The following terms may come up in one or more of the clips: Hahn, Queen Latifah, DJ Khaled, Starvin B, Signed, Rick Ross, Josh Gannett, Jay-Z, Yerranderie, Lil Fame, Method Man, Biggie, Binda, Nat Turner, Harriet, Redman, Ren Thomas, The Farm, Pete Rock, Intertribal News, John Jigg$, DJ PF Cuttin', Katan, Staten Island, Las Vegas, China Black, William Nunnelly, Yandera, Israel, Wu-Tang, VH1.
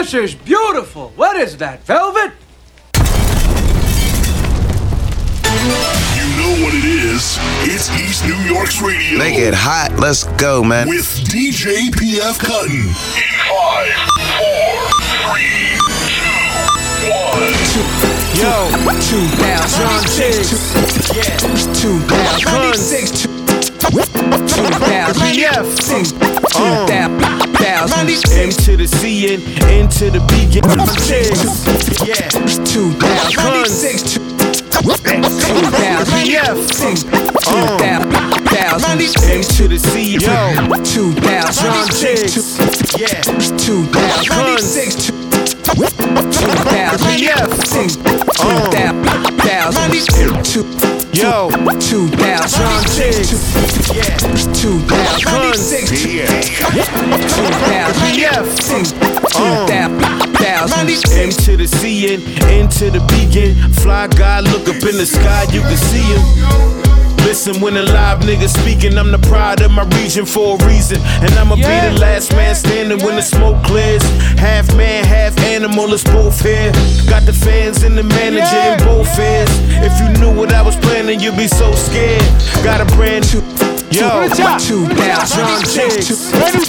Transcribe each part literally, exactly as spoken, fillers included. This is beautiful. What is that, velvet? You know what it is. It's East New York's radio. Make it hot. Let's go, man. With D J P F Cuttin'. In five, four, three, two, one. Yo, two now, John Jigg$. Yeah, two now, ninety-six. Two now, P F six. Two now. M to the C and N to the B. Yeah, two down, ninety-six, two down, P F six, two down, M to the C, two down, John Jigg$. Yeah, two down, ninety-six, two down, P F six, two down, ninety-two. Yo, two down, John Jigg$. Yeah, two down, ninety-six. Two down, P F six. Two down, ninety-six. M to the C and N to the B. Fly guy, look up in the sky, you can see him. Listen, when a live nigga speaking, I'm the pride of my region for a reason. And I'ma yeah. be the last man standing yeah. when the smoke clears. Half man, half animal, it's both here. Got the fans and the manager yeah. in both yeah. ears. If you knew what I was planning, you'd be so scared. Got a brand new yo, two down, John Jigg$. Two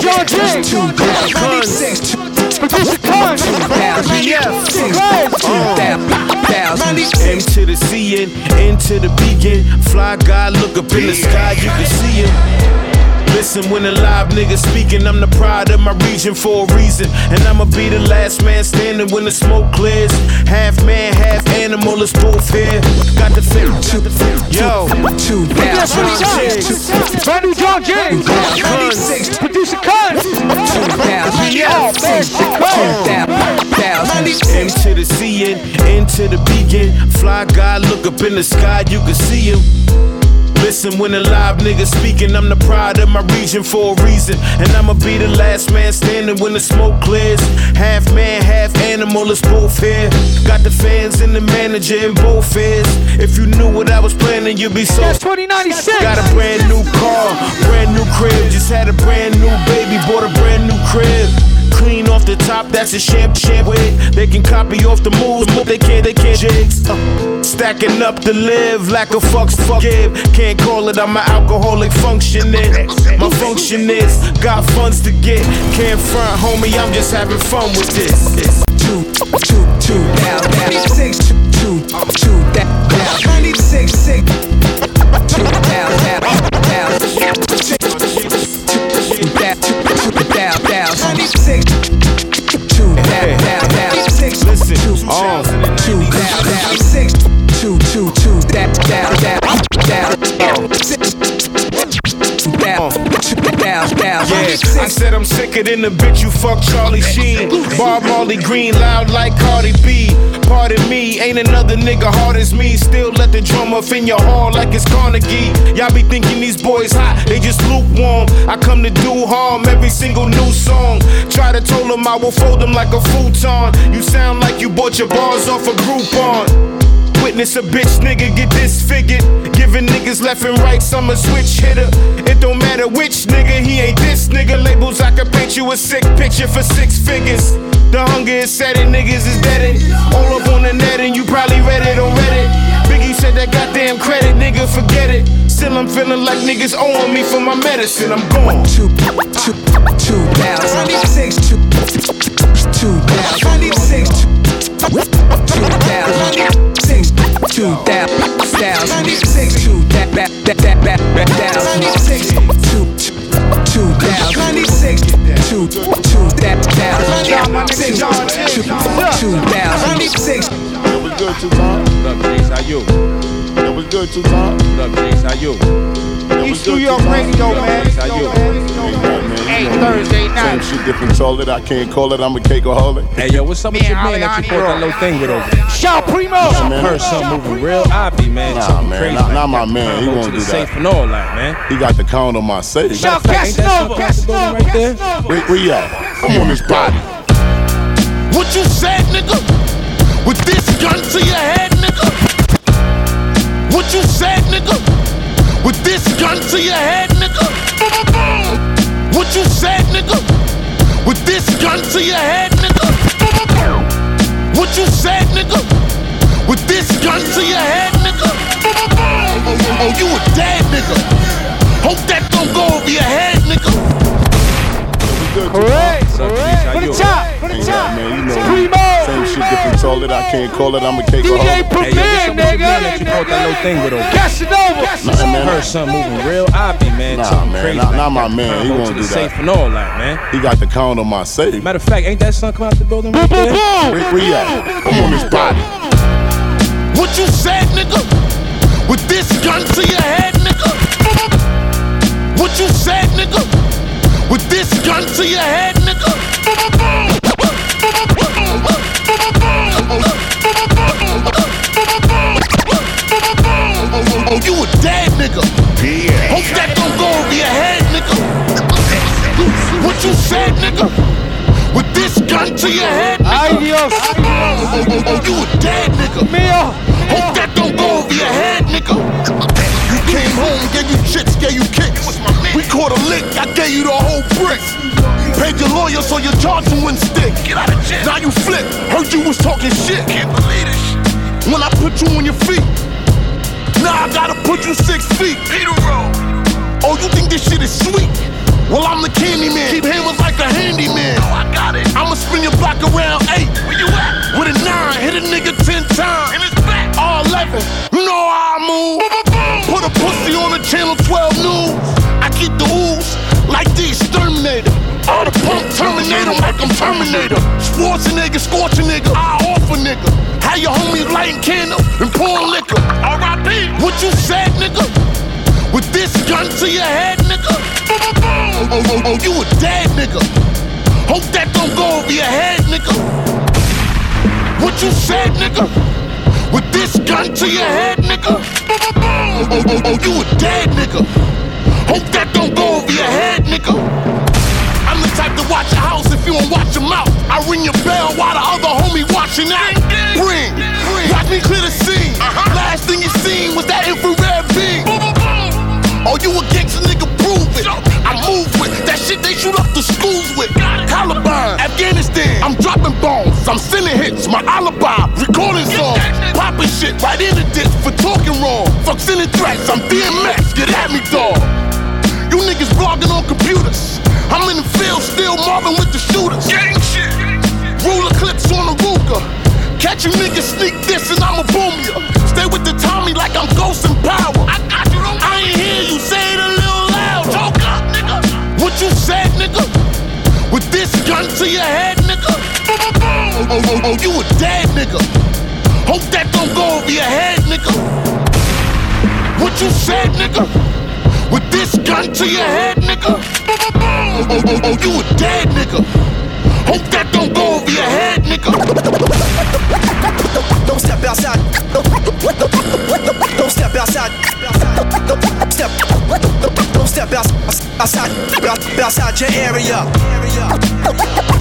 down, John Jigg$. Producer Khan, two down, P F six, two down, M to the C and N to the B. Fly guy, look up in the sky, you can see him. Listen, when a live nigga speaking, I'm the pride of my region for a reason. And I'ma be the last man standing when the smoke clears. Half man, half animal, it's both here. Got the film, two, yo, two down, John Jigg$. John Jigg$. Producer Khan. Yeah, six, two down, M to the C and N to the B. Fly guy, look up in the sky, you can see him. Listen, when a live nigga speaking, I'm the pride of my region for a reason. And I'ma be the last man standing when the smoke clears. Half man, half animal, it's both here. Got the fans and the manager in both ears. If you knew what I was planning, you'd be so. That's twenty ninety-six. Got a brand new car, brand new crib. Just had a brand new baby, bought a brand new crib. Clean off the top, that's a champ, champ wig. They can copy off the moves, but they can't, they can't jigs. Uh, stacking up to live, lack of fucks, fuck give. Can't call it, I'm an alcoholic functioning. My function is, got funds to get. Can't front, homie, I'm just having fun with this. Two, two, two, down, down, six, two, two, two, down, down, ninety-six, six, two, down, down, down, two, down, down, down. Six, two, down, down, down, six, listen, two, down, down, six, two, two, two, down, down, down, down, six, two, down, down, down, six. I said I'm sicker than the bitch you fuck Charlie Sheen, Bob Marley Green, loud like Cardi B. Pardon me, ain't another nigga hard as me. Still let the drum off in your hall like it's Carnegie. Y'all be thinking these boys hot, they just lukewarm. I come to do harm every single new song. Try to tell them I will fold them like a futon. You sound like you bought your bars off a Groupon. Witness a bitch nigga get disfigured. Giving niggas left and right, some a switch hitter. It don't matter which nigga, he ain't this nigga. Labels, I can paint you a sick picture for six figures. The hunger is setting, niggas is deadin'. All up on the net and you probably read it on Reddit. Biggie said that goddamn credit, nigga, forget it. Still I'm feeling like niggas owing me for my medicine, I'm gone. Two, two, two, down, six, two, two, down, six, two, down. Two thousand six, two that that that that that that thousand six, two two thousand six, two two that thousand six, two two thousand six. It was good, two times. What up, Jigs? How you? It was good, two times. What up, Jigs? How you? East New York radio, man. How you? Hey, Thursday night. Some shit different, call it. I can't call it. I'm a cakeaholic. Hey, yo, what's up with your man that you caught that little thing with over there? Shout Primo! I heard something moving real obby, man. Nah, man, not my man. He won't do that. Safe and all that, man. He got the count on my safe. Shout Casanova! Casanova right there. Where you at? I'm on his body. What you said, nigga? With this gun to your head, nigga? What you said, nigga? With this gun to your head, nigga? Boom, boom, boom. What you said, nigga? With this gun to your head, nigga? Boom. Oh, you a dead nigga. Hope that don't go over your head, nigga. Correct. Put a chop. Put a chop. Primo. Same shit, different toilet. I can't call it. I'm a cake. D J P F, hey, nigga. Casanova. I heard something moving real obby, man. Nah, man. Not, like not my man. He won't do that. Safe and all that, man. He got the count on my safe. Matter of fact, ain't that son come out the building right there? Rick Ross. I'm on his body. What you said, nigga? With this gun to your head, nigga. What you said, nigga? With this gun to your head, nigga. Oh, you a dead nigga. Hope that don't go over your head, nigga. What you said, nigga? With this gun to your head, nigga. Adios. Oh, oh, oh, oh, you a dead nigga. Mia. Hope that don't go over your head, nigga. You came home, gave you shits, gave you kicks. We caught a lick, I gave you the whole brick. Paid your lawyer so your charges wouldn't stick. Get out of jail. Now you flip, heard you was talking shit. Can't believe this shit. When I put you on your feet, now I gotta put you six feet. Peter Rowe. Oh, you think this shit is sweet? Well, I'm the candy man. Keep hammers like a handyman. Oh, I got it. I'ma spin your block around eight. Where you at? With a nine, hit a nigga ten times. And it's back. All eleven. You know how I move. Put a pussy on the channel twelve news. I keep the ooze like the exterminator. All the pump terminate 'em like I'm Terminator. Sports a nigga, scorch a nigga. I off a nigga. How your homies lighting candle and pouring liquor. R I P What you said, nigga? With this gun to your head, nigga. Oh, oh, oh, oh, you a dead nigga. Hope that don't go over your head, nigga. What you said, nigga? With this gun to your head, nigga. Oh, oh, oh, oh, you a dead nigga. Hope that don't go over your head, nigga. I'm the type to watch your house if you don't watch your mouth. I ring your bell while the other homie watching out. Ring, ring, watch me clear the scene. Last thing you seen was that infrared beam. Oh, you a gangster, nigga, prove it. I move with that shit they shoot up the schools with. Taliban, Afghanistan, I'm dropping bombs. I'm sending hits, my alibi, recording songs. Popping shit right in the ditch for talking wrong. Fuck sending threats, I'm D M X, get at me, dog. You niggas blogging on computers. I'm in the field still mobbing with the shooters. Gang shit. Ruler clips on the Ruger. Catch you niggas sneak this and I'ma boom ya. Stay with the Tommy like I'm Ghost in Power. I got you, don't I ain't hear you, say it a little loud. Talk up, nigga. What you said, nigga? With this gun to your head, nigga. Oh, oh, oh, oh, you a dead nigga. Hope that don't go over your head, nigga. What you said, nigga? With this gun to your head, nigga. Oh, oh, oh, oh, you a dead nigga. Hope that don't go over your head, nigga. Don't step outside. Don't, don't, don't step outside. Don't step. Don't step outside. Outside your area.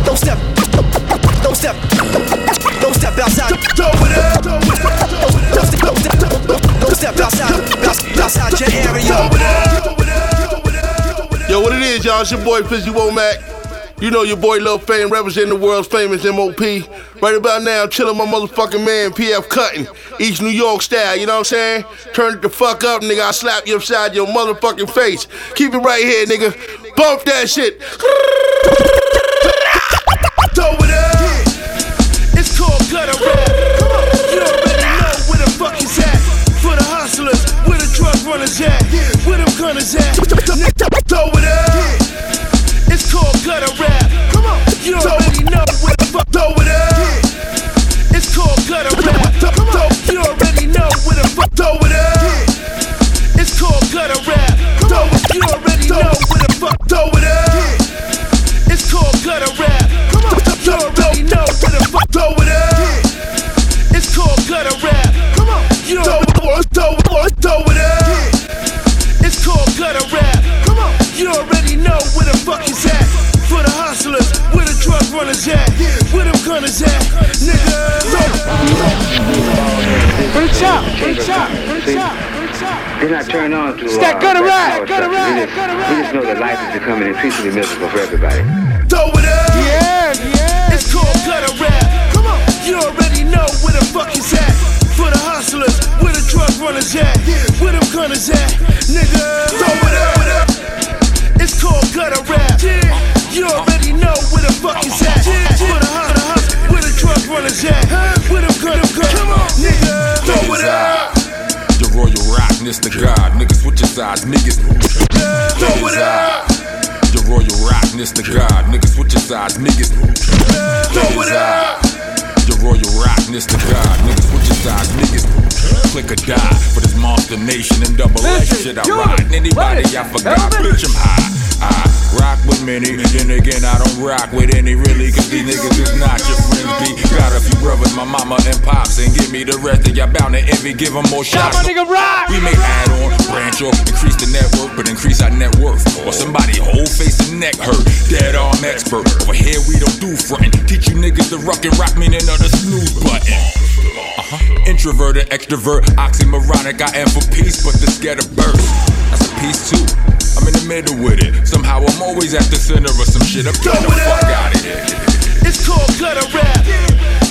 Don't step. Don't step. Don't step outside. Don't step outside. Outside your area. Yo, what it is, y'all? It's your boy Fizzy Womack. You know your boy Lil Fame representing the world's famous M O P. Right about now, chillin' my motherfucking man, P F Cuttin', East New York style, you know what I'm saying? Turn it the fuck up, nigga, I slap you upside your motherfucking face. Keep it right here, nigga. Bump that shit. Throw it up. It's called gutter rap. You already know where the fuck is at. For the hustlers, where the drug runners at. Where them gunners at. Throw it up. It's called gutter rap. Come on, you already know where the fuck. Throw it up. Yeah. It's called gutter rap. Come on, you already know where the fuck. Throw it up. Yeah. It's called gutter rap. Come on, you already know where the fuck. Throw it up. Yeah. It's called gutter rap. Come on, you already know where the fuck. Throw it up. Yeah. It's called gutter rap. Come on, you already know where the fuck. Throw it up. Yeah. It's called gutter rap. Come on, you already know where the fuck is at. For the hustlers, where the drug runners at. Where them gunners at, nigga. Reach up, reach up, reach up, reach up. They're not turned on to uh, that gutter rap, gutter rap, gutter rap. We just know that life is becoming increasingly miserable for everybody. Throw it up. Yeah, yeah. It's called gutter rap. Come on. You already know where the fuck is at. For the hustlers, where the drug runners at. Where them gunners at. gun is at, nigga. Throw it up. It's called gutter rap. You already know where the fuck is at. Where the hunter hunts, where the truck runners at. Where the gun, come on, nigga. Throw it up. The royal rockness to God, niggas switch your sides, niggas. Throw it up. The royal rockness to God, niggas switch your sides, niggas. Throw it up. The royal rockness to God, niggas switch your sides, niggas. Click or die for this monster nation and double X shit. I ride anybody I forgot, bitch. I'm high. I rock with many, then again I don't rock with any really, cause these niggas is not your friends. Be got a few brothers, my mama and pops, and give me the rest of y'all bound to envy. Give them more shots. My nigga rock. We may add on, branch off, increase the network, but increase our net worth. Or somebody whole face and neck hurt. Dead arm expert. Over here we don't do frontin'. Teach you niggas to rock and rock, meaning of the snooze button. Uh-huh. Introverted, extrovert, oxymoronic, I am for peace, but this get a burst. That's a piece too. I'm in the middle with it. Somehow I'm always at the center of some shit. I'm getting the fuck out of here. It's called gutter rap.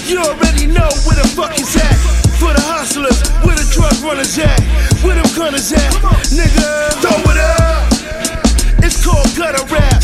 You already know where the fuck is at. For the hustlers, where the drug runners at. Where them gunners at, nigga. Throw it up. It's called gutter rap.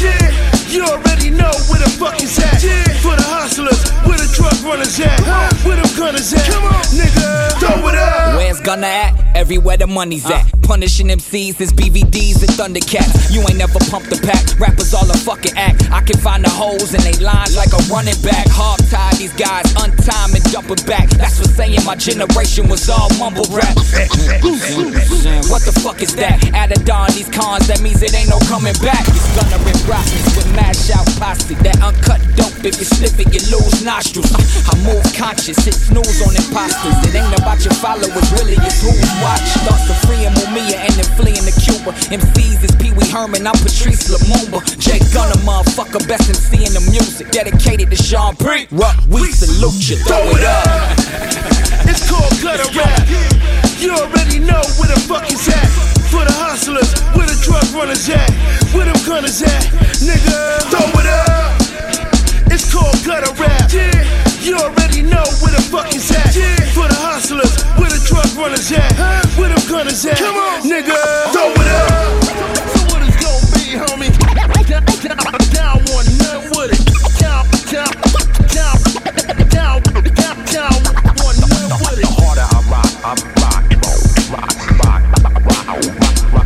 You already know where the fuck is at. For the hustlers, where the truck runners at. Where the gunners at, nigga. Throw it up. Where's gunna at? Everywhere the money's at. Punishing M Cs is B V Ds and Thundercats. You ain't never pumped the pack. Rappers all a fucking act. I can find the holes in they lines like a running back. Hog tie these guys, untime and dump it back. That's for saying my generation was all mumble rap. What the fuck is that? Added on these cons, that means it ain't no coming back. It's gunna and rockets with mash out posse. That uncut dope, if you slip it, you lose nostrils. I move conscious, hit snooze on imposters. It ain't about your followers, really, it's who's watching. Thoughts of freeing Mumia and then fleeing to Cuba. M Cs is Pee Wee Herman, I'm Patrice Lumumba. Jay Gunner, motherfucker, best M C in the music. Dedicated to Sean Price. We salute you, throw it up. It's called gutter rap. You already know where the fuck is at. For the hustlers, where the drug runners at, where them gunners at, nigga. Throw it up. It's called gutter rap. You already know where the fuck is at. For the hustlers, where the drug runners at, where them gunners at, nigga. Throw it up. So what it's gonna be, homie? Down, down, down one, nothing with it. Down, down, down, down, down, down one, nothing with it. The harder I rock, I'm rockin', rock, rock, rock. Rock,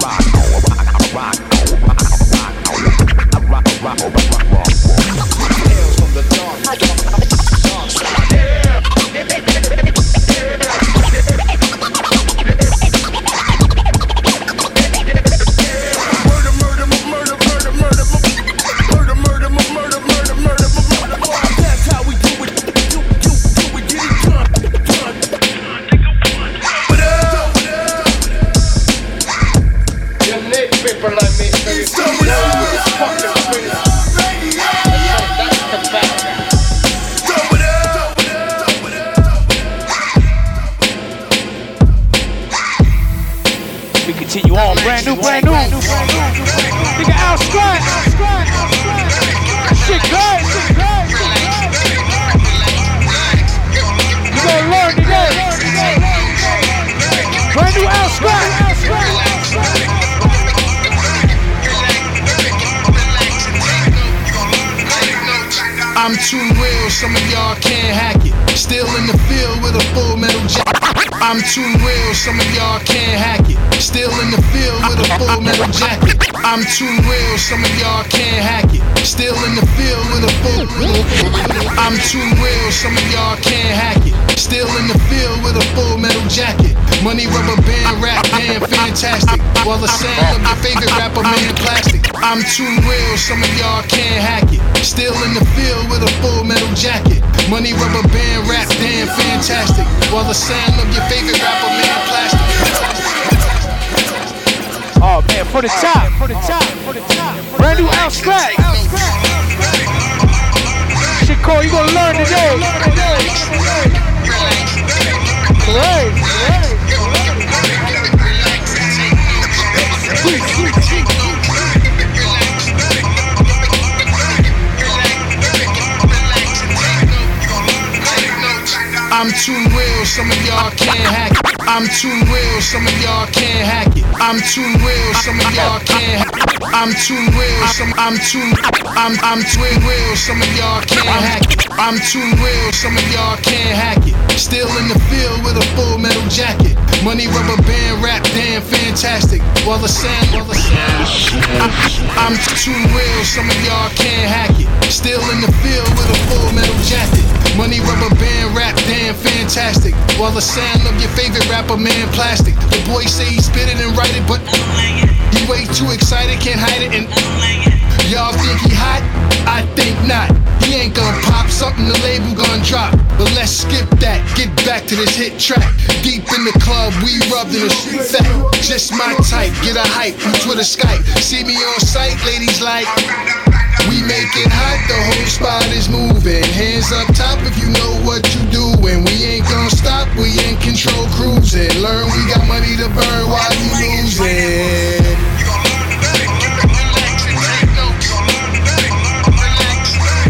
rock, rock, rock, rock, rock, rock, rock, rock, rock. Brand new, brand new, brand new, brand new, brand new, brand new. Nigga out squat, squat, squat. Shit good, shit good, shit good. You gon' learn today. Brand new out squat, out squat. I'm too real, some of y'all can't hack it. Still in the field with a full metal jacket. I'm too real, some of y'all can't hack it. Still in the field with a full metal jacket. I'm too real, some of y'all can't hack it. Still in the field with a full metal jacket. I'm too real, some of y'all can't hack it. Still in the field with a full metal jacket. Money, rubber band, rap band, fantastic. While the sound of your favorite rapper, man, plastic. I'm too real, some of y'all can't hack it. Still in the field with a full metal jacket. Money, rubber band, rap band, fantastic. While the sound of your favorite rapper, man, plastic. Oh man, for the top, for the top, for the top. Brand new out slack. Shit, Cole, you gonna learn today. Play, play. I'm too real, some of y'all can't hack it. I'm too real, some of y'all can't hack it. I'm too real, some of y'all can't hack it. I'm too real, some I'm too I'm I'm too real, some of y'all can't hack it. I'm too real, some of y'all can't hack it. Still in the field with a full metal jacket. Money rubber band rap, damn fantastic. While the sand, while the sand. I'm too real, some of y'all can't hack it. Still in the field with a full metal jacket. Money rubber band rap, damn fantastic. While the sound of your favorite rapper, man, plastic. The boy say he spit it and write it, but you way too excited, can't hide it. And y'all think he hot? I think not. He ain't gonna pop something the label gonna drop. But let's skip that, get back to this hit track. Deep in the club, we rubbed in the street fat. Just my type, get a hype from Twitter, Skype. See me on site, ladies like. We make it hot, the whole spot is moving. Hands up top if you know what you doing. We ain't gon' stop, we in control cruising. Learn we got money to burn while you losing. You gon' learn today, you gon' learn like today. You gon' learn today, you gon' learn like today.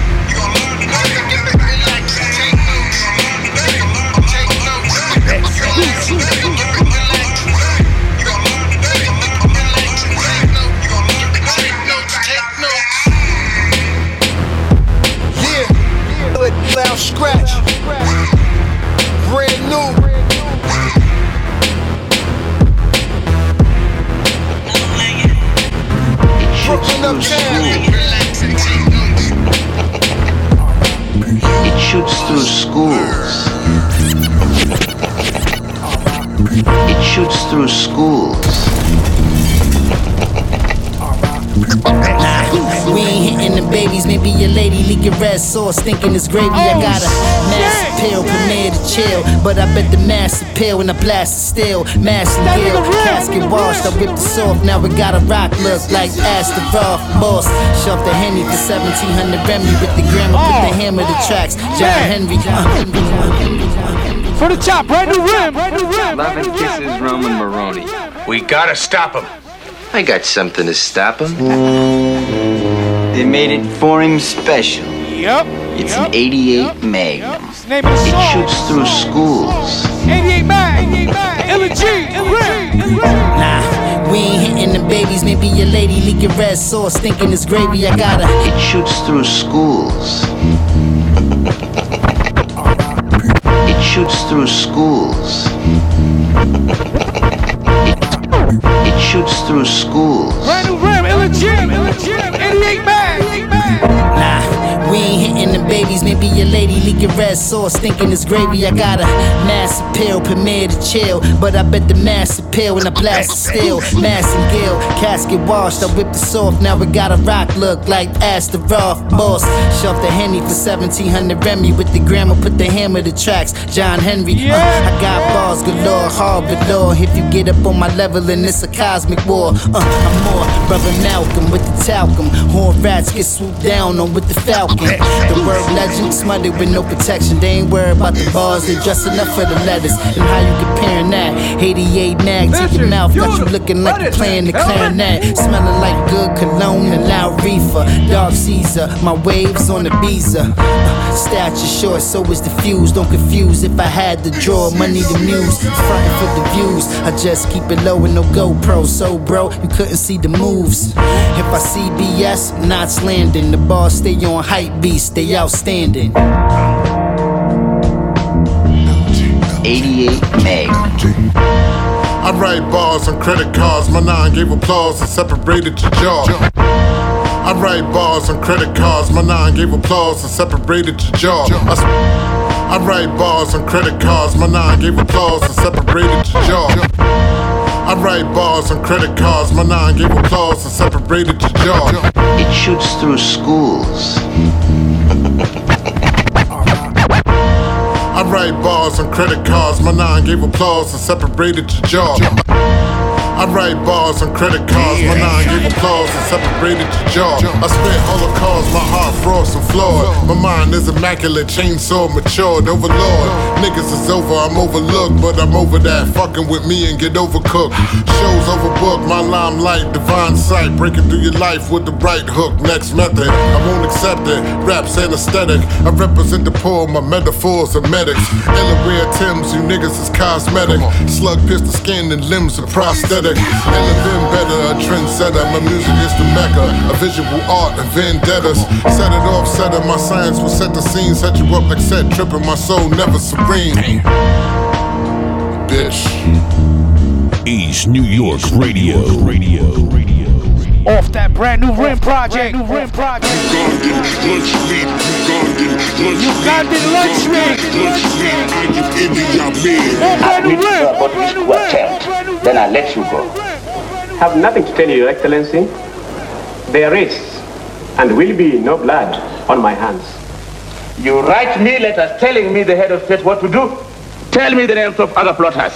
You gon' learn today, you gon' learn like today. You gon' learn today, you gon' learn like today. You gon' learn today, you gon' learn like today. You gon' learn today. Loud scratch, brand new. Brooklyn uptown. It shoots through schools. It shoots through schools. We ain't hitting the babies, maybe your lady leaking red sauce, thinking it's gravy. I got a mass appeal, premiere to chill, but I bet the mass appeal when I blast is still. Mass and gill, casket washed, I whipped this off, now we got a rock look like Astaroth. Boss, shove the Henny to seventeen hundred Remy with the grammar, with the hammer, the tracks, John Henry. For the chop, right to rim, right to rim. Loving kisses, Roman Maroney. We gotta stop him. I got something to stop him. They made it for him special. Yep. It's yep, an eighty-eight yep, Magnum. Yep. Name of the song. It shoots through schools. eighty-eight Mag, eighty-eight Mag, L and G, L and G, L and G. Nah. We ain't hitting the babies, maybe your lady leaking red sauce, thinking it's gravy. I gotta. It shoots through schools. It shoots through schools. It, it shoots through schools. Brand new rim, L and G, L and G. eighty-eight bags, eighty-eight bags. Nah. We ain't hitting the babies, maybe your lady leaking red sauce, thinking it's gravy. I got a mass appeal, premiere to chill, but I bet the mass appeal when I blast is still. Mass and gill, casket washed, I whipped this off, now we got a rock look like Astaroth. Boss, shove the Henny for seventeen hundred Remy with the grammar, put the hammer to tracks, John Henry. Uh, I got balls galore, hard galore, if you get up on my level and it's a cosmic war. Uh, I'm more brother Malcolm with the talcum, horn rats get swooped down on with the falcon. The word legend smothered with no protection. They ain't worried about the bars, they dressing up for the letters. And how you comparing that? eighty-eight mag to your mouth, got you looking like you're playing the clarinet. Smelling like good cologne and loud reefer. Dark Caesar, my waves on the Ibiza. Stature short, so it's diffused. Don't confuse if I had to draw money to muse. Frontin' for the views, I just keep it low with no GoPro. So bro, you couldn't see the moves. If I see B S, Knots Landing. The bars stay on hype. Beast, they outstanding. eighty-eight Meg. I write bars on credit cards. My nine gave applause and separated your jaw. I write bars on credit cards. My nine gave applause and separated your jaw. I, sp- I write bars on credit cards. My nine gave applause and separated your jaw. I write bars on credit cards. My nine gave applause and separated your jaw. It shoots through schools. I write bars on credit cards. My nine gave applause and separated your jaw. I write bars on credit cards. My nine gave applause and separated your jaw. I spit holocaust, my heart frost and flawed. My mind is immaculate, chainsaw matured, overlord. Niggas is over, I'm overlooked, but I'm over that. Fucking with me and get overcooked. Shows overbooked, my limelight, divine sight. Breaking through your life with the right hook, next method. I won't accept it, rap's anesthetic. I represent the poor, my metaphors are medics. Illaware Timbs, you niggas is cosmetic. Slug pierced the skin and limbs are prosthetic. And I've been better, a trendsetter. My music is the mecca, a visual art of vendettas. Set it off, set it, my science will set the scene. Set you up like set tripping, my soul never serene. Damn. Bitch. East New York Radio. Radio. Radio. Off that brand new Ren project. New Ren project. Ugandan lunch meat. Ugandan lunch meat. Ugandan lunch meat. Lunch meat. I give India man. Off brand new Ren. Off brand new Ren. Then I let you go. Have nothing to tell you, Your Excellency. There is and will be no blood on my hands. You write me letters telling me, the head of state, what to do. Tell me the names of other plotters.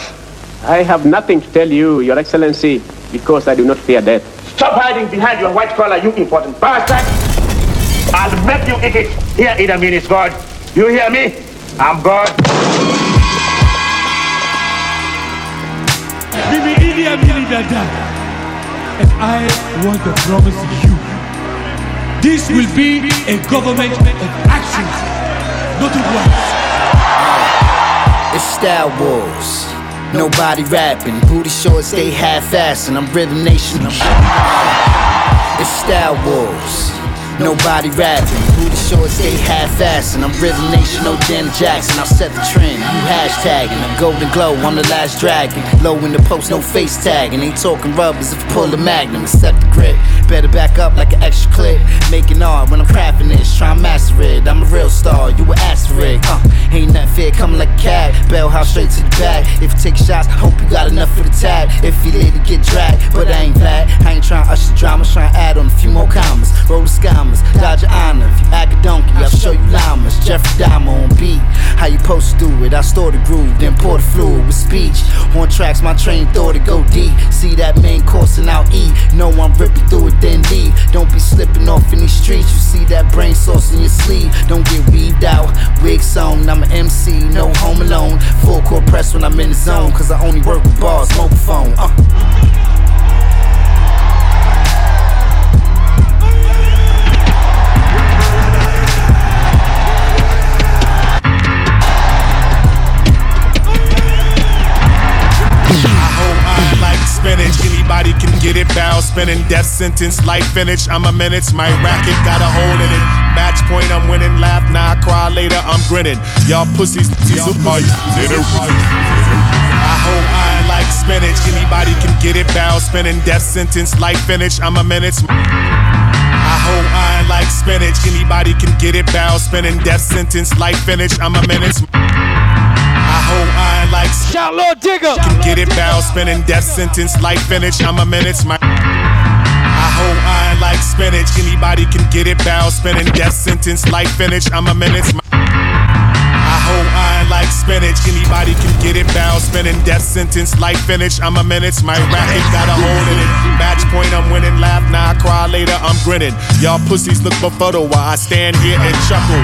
I have nothing to tell you, Your Excellency, because I do not fear death. Stop hiding behind your white collar, you important bastard. I'll make you eat it. Here in a minute, God. You hear me? I'm God. And I want to promise you, this will be a government of actions, not of words. It's Star Wars. Nobody rapping. Booty shorts, they half-assing. I'm Rhythm Nation. I'm it's Star Wars. Nobody rapping. Booty shorts, they half-assing. I'm Rhythm Nation, no Janet Jackson. I'll set the trend. You hashtagging. I'm Golden Glow, I'm the last dragon. Low in the post, no face tagging. Ain't talking rubbers if you pull the magnum. Accept the grip. Better back up like an extra clip. Making art when I'm crafting this. Try and master it. I'm a real star. You an asterisk. Uh, ain't nothing fair. Coming like a cat. Bell house straight to the back. If you take shots, hope you got enough for the tag. If you did, it get dragged. But I ain't glad. I ain't trying to usher the drama. Trying to add on a few more commas. Roll the scammers. Dodge your honor. If you act a donkey, I'll show you llamas. Jeffrey Dahmer on beat. How you post to do it? I store the groove, then pour the fluid with speech. On tracks, my train thought to go deep. See that main course and I'll eat. Know I'm ripping through it. Then leave. Don't be slipping off in these streets. You see that brain sauce in your sleeve. Don't get weaved out, wigs on. I'm an M C, no home alone. Full court press when I'm in the zone, cause I only work with bars, mobile phone. uh. Anybody can get it, barrel spinning, death sentence, life finish. I'm a minute, my racket got a hole in it. Match point, I'm winning, laugh, now nah, cry later, I'm grinning. Y'all pussies, tease up my little. I hope I like spinach. Anybody can get it, barrel spinning, death sentence, life finish. I'm a minute. I hope I like spinach. Anybody can get it, barrel spinning, death sentence, life finish. I'm a minute. I like shout Lord Digger. Can get it, barrel spinning, death sentence, life finish. I'm a minute, my I hope I like spinach. Anybody can get it, barrel spinning, death sentence, life finish. I'm a minute, my I hope I like spinach. Anybody can get it, barrel spinning, death sentence, life finish. I'm a minute, my racket got a hole in it. Match point, I'm winning, laugh, now nah, cry later, I'm grinning. Y'all pussies look befuddled while I stand here and chuckle.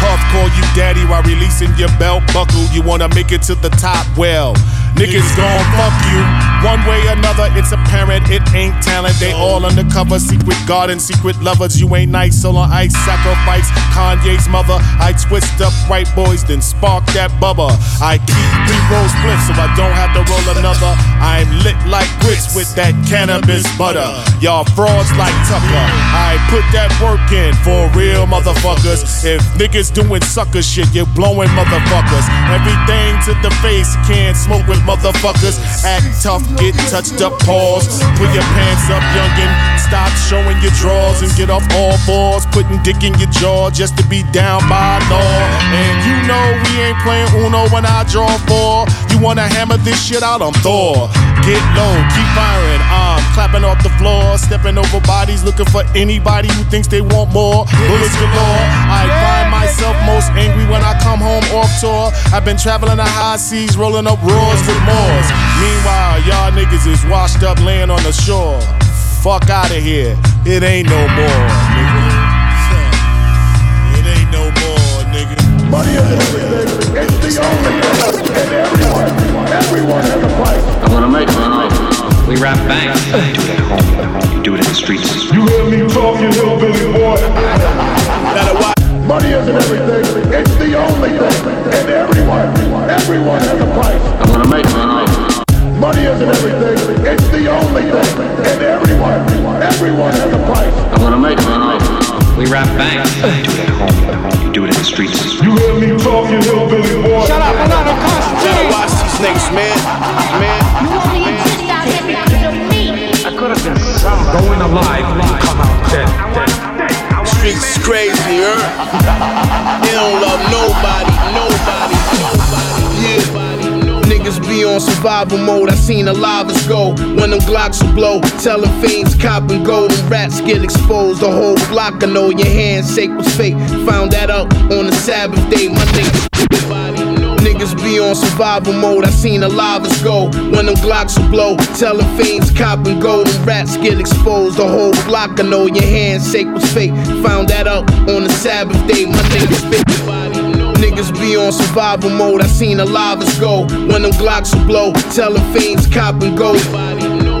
Puff call you daddy while releasing your belt buckle. You wanna make it to the top, well, niggas gon' fuck you. One way or another, it's apparent it ain't talent. They all undercover, secret garden, secret lovers. You ain't nice, all on ice, sacrifice Kanye's mother. I twist up right boys, then spark that bubba. I keep three rolls split so I don't have to roll another. I'm lit like grits with that cannabis butter. Y'all frauds like Tucker. I put that work in for real motherfuckers. If niggas doing sucker shit, you're blowing motherfuckers. Everything to the face, can't smoke with motherfuckers. Act tough, get touched up, pause. Put your pants up, youngin'. Stop showing your drawers and get off all fours. Putting dick in your jaw just to be down by law. And you know we ain't playing Uno when I draw four. You wanna hammer this shit out, I'm Thor. Get low, keep firing, I'm clapping off the floor, stepping over bodies, looking for anybody who thinks they want more. Bullets galore. I find myself most angry when I come home off tour. I've been traveling the high seas, rolling up roars with moors. Meanwhile, y'all niggas is washed up, laying on the shore. Fuck out of here, it ain't no more, nigga. bank. Do it at home. You do it in the streets. You heard me talking, hillbilly boy. Shut up, I'm not a constitution. Watch these niggas, man. Man. You only exist out here because of me. I could have been somebody. Going alive, alive. Come out dead, dead. Streets is crazy, huh? They don't love nobody, nobody, nobody, nobody. Yeah. Niggas be on survival mode, I seen the lives go. When them Glocks will blow, telling fiends, cop and go. Them rats get exposed, the whole block. I know your handshake was fake. Found that out on the Sabbath day, my nigga. Niggas be on survival mode, I seen the lives go. When them Glocks will blow, telling fiends, cop and go. Them rats get exposed, the whole block. I know your handshake was fake. Found that out on the Sabbath day, my nigga. Niggas be on survival mode, I seen the lives go. When them Glocks will blow, telling fiends, cop and go.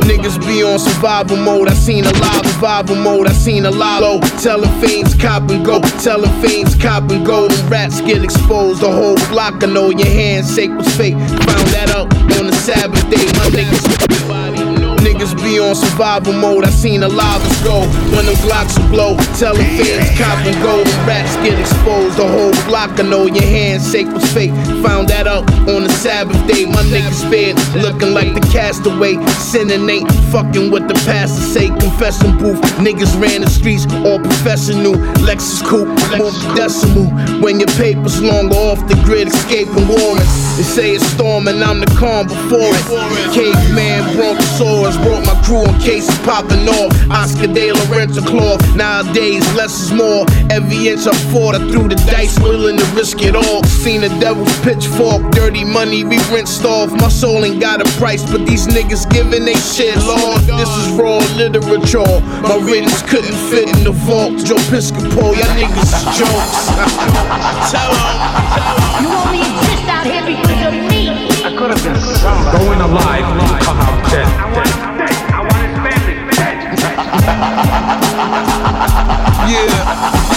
Niggas be on survival mode, I seen the lives. Survival mode, I seen the lives low. Telling fiends, cop and go. Telling fiends, cop and go. Them rats get exposed, the whole block. I know your handshake was fake. Found that out on the Sabbath day, my niggas. Niggas be on survival mode, I seen the lives go. When them Glocks will blow, telling fiends, cop and go. The rats get exposed, the whole block. I know your handshake was fake. Found that out on the Sabbath day. My niggas spared, looking like the castaway. Sinning ain't fucking what the pastor say. Confession booth, niggas ran the streets, all professional. Lexus coupe, more decimal. When your paper's longer off the grid, escaping warrants. They say it's storming, I'm the calm before it. Caveman, brontosaurus. Brought my crew on cases popping off. Oscar de la Renta cloth. Nowadays, less is more. Every inch I fought, I threw the dice, willing to risk it all. Seen the devil's pitchfork, dirty money, we rinsed off. My soul ain't got a price, but these niggas giving they shit, Lord. This is raw literature. My riddance couldn't fit in the vault. Joe Piscopo, y'all niggas are jokes. Tell them. You only exist out here because of me. I could have been somebody. Going alive, alive. Come out dead. I want it dead. I want it family. Yeah, yeah.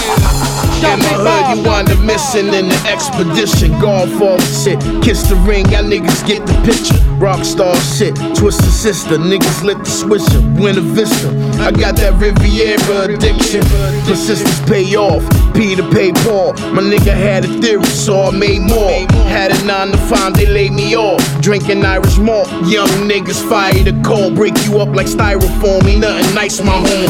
In the hood, you wind up missing in the expedition. Gone for all the shit. Kiss the ring, y'all niggas get the picture. Rockstar shit, twisted sister. Niggas lit the swisher, win a vista. I got that Riviera addiction. Persistence pay off, P to pay Paul. My nigga had a theory, so I made more. Had a nine to five, they laid me off. Drinking Irish malt, young niggas fire the coal. Break you up like styrofoam, ain't nothing nice, my homie.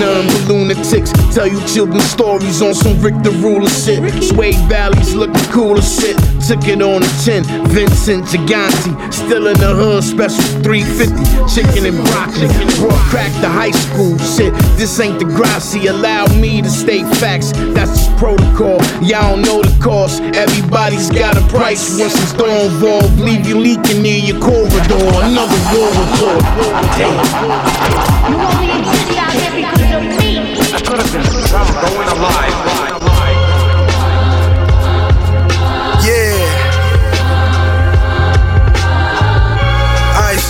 None but lunatics, tell you children stories on some Rick the ruler shit. Sway Valley's looking cool as shit. Took it on the chin. Vincent Gigante. Still in the hood, special three fifty. Chicken and broccoli. Brought crack to high school shit. This ain't the Grassy. Allow me to state facts. That's the protocol. Y'all don't know the cost. Everybody's got a price. Once it's thrown involved, leave you leaking near your corridor. Another war report. Damn. You only exist out here because of me. I could have been something going alive.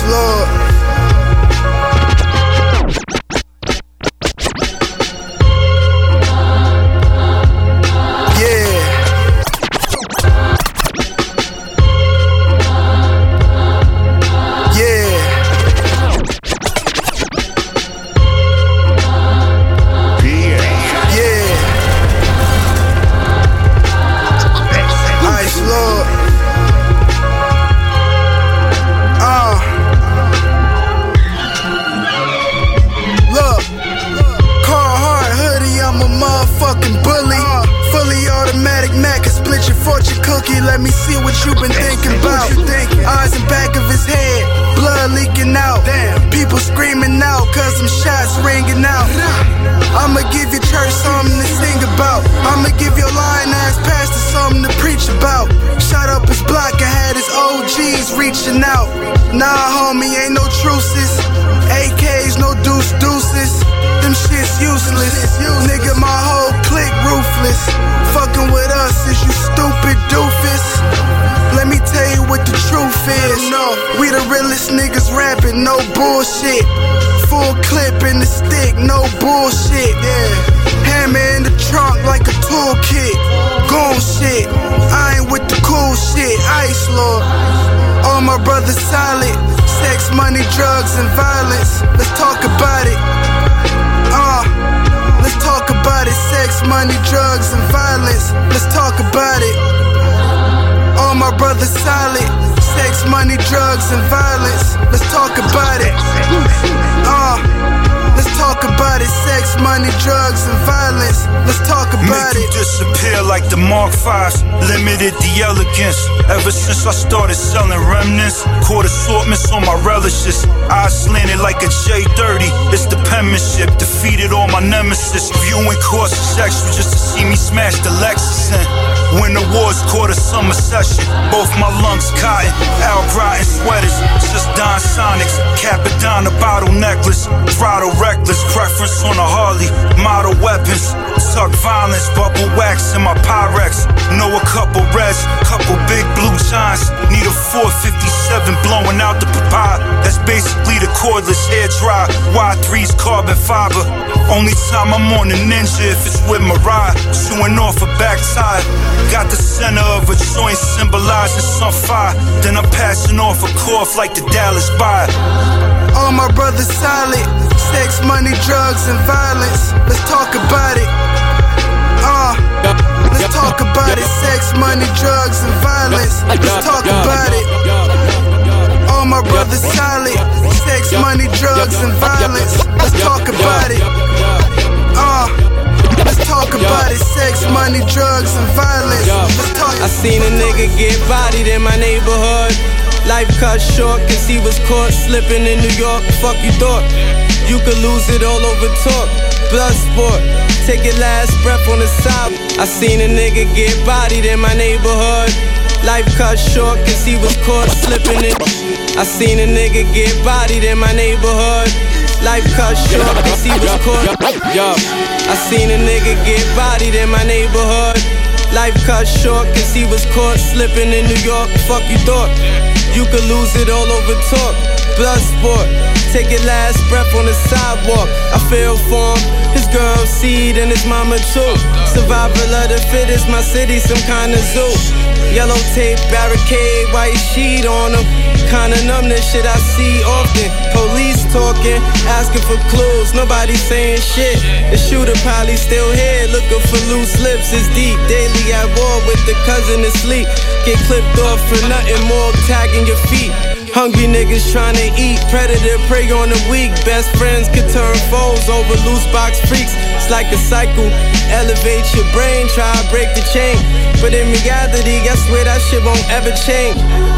Lord. Let me see what you been thinking about. Eyes in back of his head, blood leaking out. People screaming out, cause some shots ringing out. I'ma give your church something to sing about. I'ma give your lying ass pastor something to preach about. Shot up his block, I had his O Gs reaching out. Nah, homie, ain't no truces. A Ks, no deuce deuces. Them shit's useless. Nigga, my whole clique ruthless. Fucking with us is you stupid doofus. Let me tell you what the truth is. No, we the realest niggas rapping, no bullshit. Full clip in the stick, no bullshit. Yeah. Hammer in the trunk like a toolkit. Goon shit. I ain't with the cool shit. Ice Lord. All my brothers solid. Sex, money, drugs, and violence. Let's talk about it. Let's talk about it, It's sex, money, drugs, and violence. Let's talk about it. All my brothers solid. Sex, money, drugs, and violence. Let's talk about it. Uh, let's talk about it. Sex, money, drugs, and violence. Let's talk about it. Make you disappear like the Mark fives. Limited the elegance. Ever since I started selling remnants. Caught assortments on my relishes. Eyes slanted like a J thirty. It's the penmanship. Defeated all my nemesis. Viewing courses extra just to see me smash the Lexus in. When the wars caught a summer session, both my lungs cotton, Al Broughton sweaters, just Don Sonics, Capadonna bottle necklace, throttle reckless, preference on a Harley, model weapons, tuck violence, bubble wax in my Pyrex, know a couple reds, couple big blue giants, need a four fifty-seven blowing out the papaya, that's basically the cordless hair dry, Y three's carbon fiber, only time I'm on a Ninja if it's with Mariah, chewing off a backside. Got the center of a joint symbolizing some fire. Then I'm passing off a cough like the Dallas buyer. All my brothers solid. Sex, money, drugs, and violence. Let's talk about it. Uh, let's talk about it. Sex, money, drugs, and violence. Let's talk about it. All my brothers solid. Sex, money, drugs, and violence. Let's talk about it. Uh. Let's talk about it, sex, money, drugs, and violence. Let's talk. I seen a nigga get bodied in my neighborhood. Life cut short cause he was caught slipping in New York. Fuck you thought, you could lose it all over talk. Blood sport, take your last breath on the side. I seen a nigga get bodied in my neighborhood. Life cut short cause he was caught slipping in. I seen a nigga get bodied in my neighborhood. Life cut short cause he was caught. I seen a nigga get bodied in my neighborhood. Life cut short cause he was caught slipping in New York. Fuck you thought, you could lose it all over talk. Blood sport, take your last breath on the sidewalk. I feel for him, his girl seed and his mama too. Survival of the fittest, my city some kind of zoo. Yellow tape barricade, white sheet on him. Kinda numb, this shit I see often. Police talking, asking for clues. Nobody saying shit. The shooter probably still here, looking for loose lips. It's deep, daily at war with the cousin asleep. Get clipped off for nothing more, tagging your feet. Hungry niggas tryna eat, predator prey on the weak. Best friends could turn foes over loose box freaks. It's like a cycle, elevate your brain, try to break the chain. But in reality, I swear that shit won't ever change.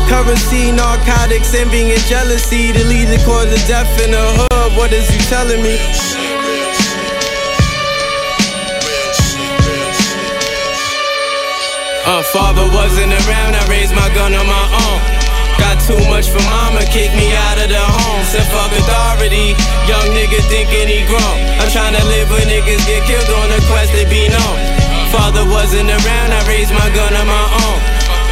Currency, narcotics, envy and jealousy. The lead to cause of death in the hood, what is you telling me? Uh, father wasn't around, I raised my gun on my own. Got too much for mama, kicked me out of the home. Said fuck authority, young nigga thinking he grown. I'm tryna live where niggas get killed on a quest to be known. Father wasn't around, I raised my gun on my own.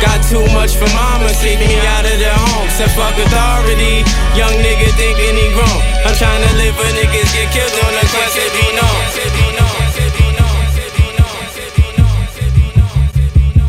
Got too much for mama, kicked me out of the home. Said fuck authority, young nigga thinking he grown. I'm tryna live where niggas get killed on a quest to be known.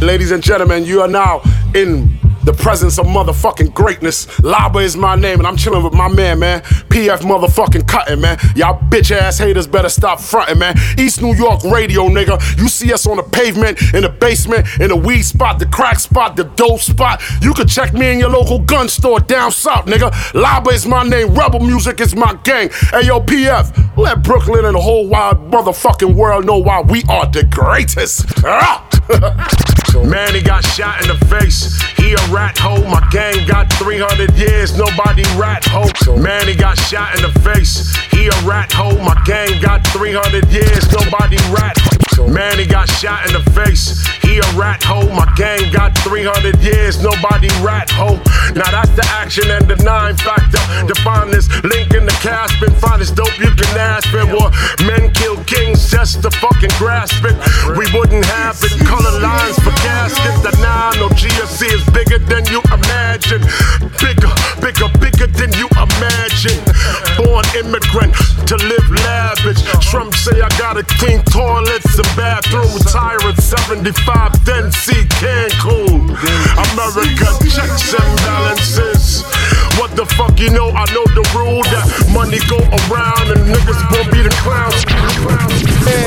Ladies and gentlemen, you are now in the presence of motherfucking greatness. Labba is my name, and I'm chilling with my man, man. P F motherfucking Cuttin', man. Y'all bitch ass haters better stop frontin', man. East New York radio, nigga. You see us on the pavement, in the basement, in the weed spot, the crack spot, the dope spot. You can check me in your local gun store down south, nigga. Labba is my name. Rebel music is my gang. Hey, yo, P F, let Brooklyn and the whole wide motherfucking world know why we are the greatest. Man, he got shot in the face. He a rat hole. My gang got three hundred years. Nobody rat hole. Man, he got shot in the face. He a rat hole. My gang got three hundred years. Nobody rat hole. Man, he got shot in the face. He a rat hole. My gang got three hundred years. Nobody rat hole. Now that's the action and the nine factor. The finest link in the cast. Been finest dope you can ask for. Well, men kill kings just to fucking grasp it. We wouldn't have it. Color lines for gaskets. The nine no G F C is bigger than you imagine. Bigger, bigger, bigger than you imagine. Born immigrant to live lavish. Trump say I gotta clean toilets and bathrooms. Tyrant seventy-five, then see Cancun. America checks and balances. What the fuck you know? I know the rule that money money go around and niggas won't be the clowns. Yeah.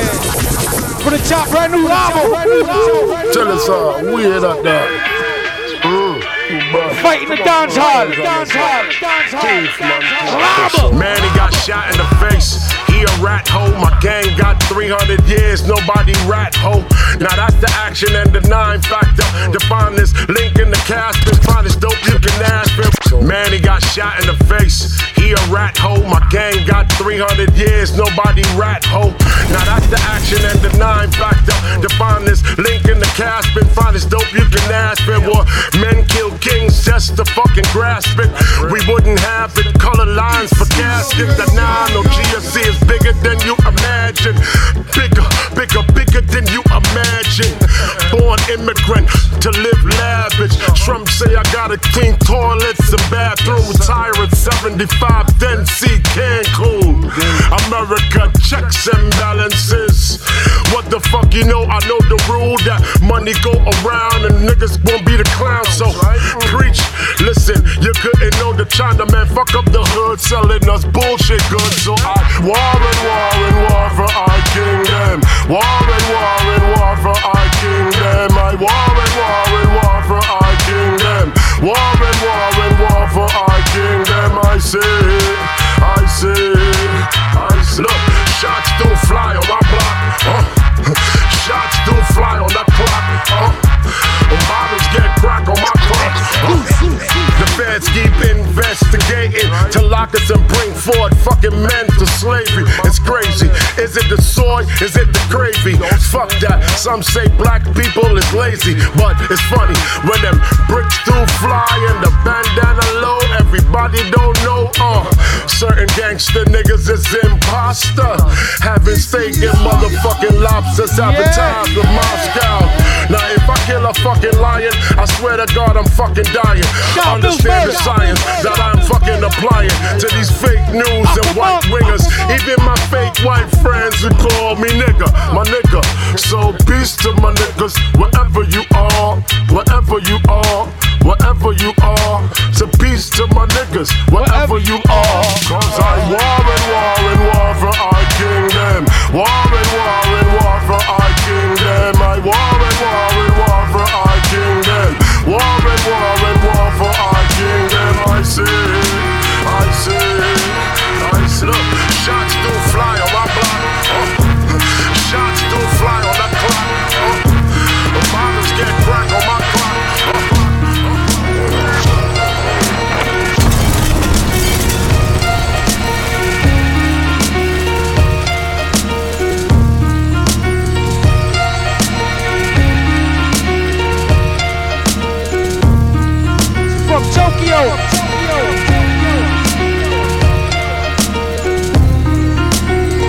For the top, brand new Labba. Tell us all, we hit up there. Fighting the dance hall, dance hall, dance hall. Man, he got shot in the face. He a rat hole. My gang got three hundred years. Nobody rat hole. Now that's the action and the nine factor. The finest link in the cast is finest dope you can ask for. Man, he got shot in the face. He a rat hole. My gang got three hundred years. Nobody rat hole. Now that's the action and the nine factor. The finest link in the cast is finest dope you can ask for. Men kill kings just to fucking grasp it. We wouldn't have it. Color lines for gaskets. The nine no G S C is bigger than you imagine. Bigger, bigger, bigger than you imagine. Born immigrant to live lavish. Trump say I gotta clean toilets and bathrooms. Tyrant seventy-five, then see Cancun. America checks and balances. What the fuck you know? I know the rule that money go around and niggas won't be the clown. So preach, listen, you couldn't know the China man fuck up the hood selling us bullshit goods. So I war and war and war for our kingdom. War and war and war for our kingdom. I war and war and war for our kingdom. War and war and war for our kingdom. I say, I say, I say. Look, shots do fly on my block. Uh, shots do fly on that clock. Uh, bottles get cracked on my clock. Uh, the feds keep investigating to lock us and bring forward fucking men to slavery. It's crazy. Is it the soy? Is it the gravy? Fuck that. Some say black people is lazy, but it's funny when them bricks do fly and the bandana low. Everybody don't know. Uh, certain gangster niggas is imposter. Having steak and motherfucking lobsters advertised with Moscow. Now if I kill a fucking lion, I swear to God I'm fucking dying. Understand the science that I'm fucking applying to these fake news and white wingers. Even my fake white friends who call me nigga, my nigga. So peace to my niggas, wherever you are, wherever you are, wherever you are. So peace to my niggas, wherever you are. Cause I war and war and war for our kingdom. War and war and war for our kingdom. I war and war and war for our kingdom. War and war and war for our kingdom. I say, I say, I say. Look, shots do fly on my block. Uh, shots do fly on that clock. Uh, bottles get cracked on my clock. Tokyo.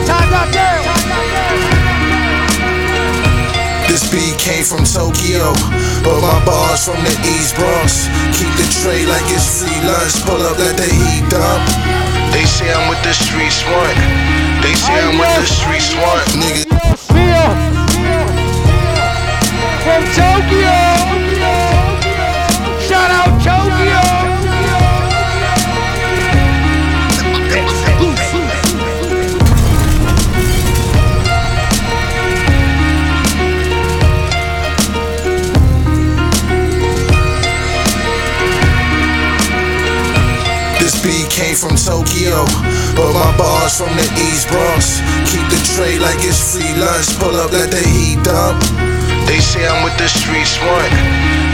Time out there. This beat came from Tokyo, but my bars from the East Bronx. Keep the tray like it's free lunch. Pull up, let the heat dump. They say I'm with the streets want. They say I'm with the streets want. Nigga. From Tokyo. Shout out Tokyo! This beat came from Tokyo, but my bars from the East Bronx. Keep the tray like it's free lunch. Pull up, let the heat dump. They say I'm with the streets want.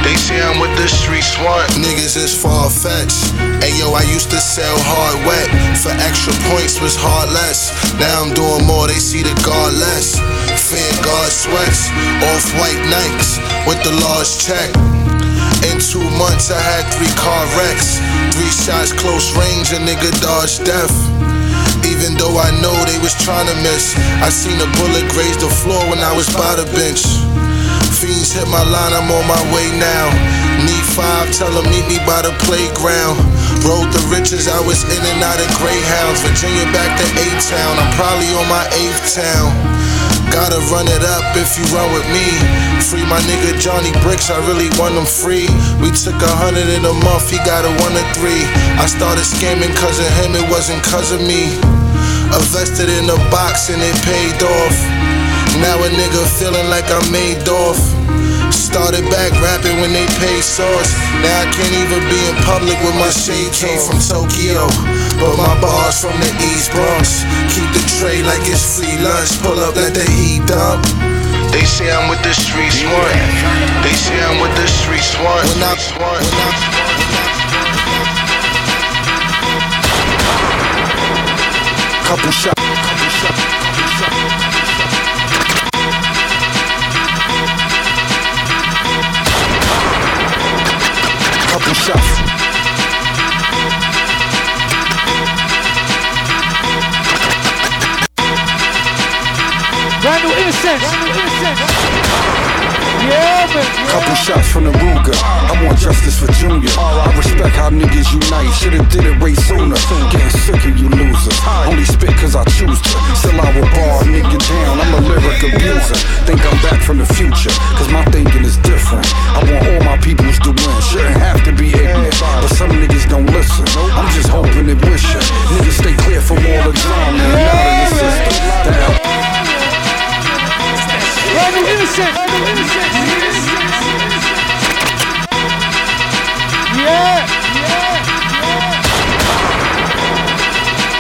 They say I'm with the street swat. Niggas is far-fetched. Ayo, I used to sell hard wet. For extra points was hard less. Now I'm doing more, they see the guard less. Fear guard sweats. Off-white Nikes with the large check. In two months I had three car wrecks. Three shots close range, a nigga dodged death. Even though I know they was trying to miss. I seen a bullet graze the floor when I was by the bench. Fiends hit my line, I'm on my way now. Need five, tell them meet me by the playground. Road the riches, I was in and out of Greyhounds. Virginia back to A-Town, I'm probably on my eighth town. Gotta run it up if you run with me. Free my My nigga Johnny Bricks, I really want him free. We took a hundred in a month, he got a one or three. I started scamming cause of him, it wasn't cause of me. Invested in a box and it paid off. Now a nigga feeling like I'm Madoff. Started back rapping when they paid sauce. Now I can't even be in public with my shade. Came from Tokyo, but my bars from the East Bronx. Keep the tray like it's free lunch. Pull up, let the heat dump. They say I'm with the streets one. They say I'm with the streets one. When I, when I, Couple shot. Couple shots. Brand new innocence. Yeah, man. Couple shots from the Ruger. I want justice for Junior. I respect how niggas unite. Should've did it way sooner. Getting sick of you losers. Only spit cause I choose to. Still I will bar a nigga down. I'm a lyric abuser. Think I'm back from the future, cause my thinking is different. I want all my peoples to win. Shouldn't have to be ignorant, but some niggas don't listen. I'm just hoping and wishing niggas stay clear from all the drama and out of the system. That help. Run the innocent. Run the innocent. Yeah, yeah, yeah.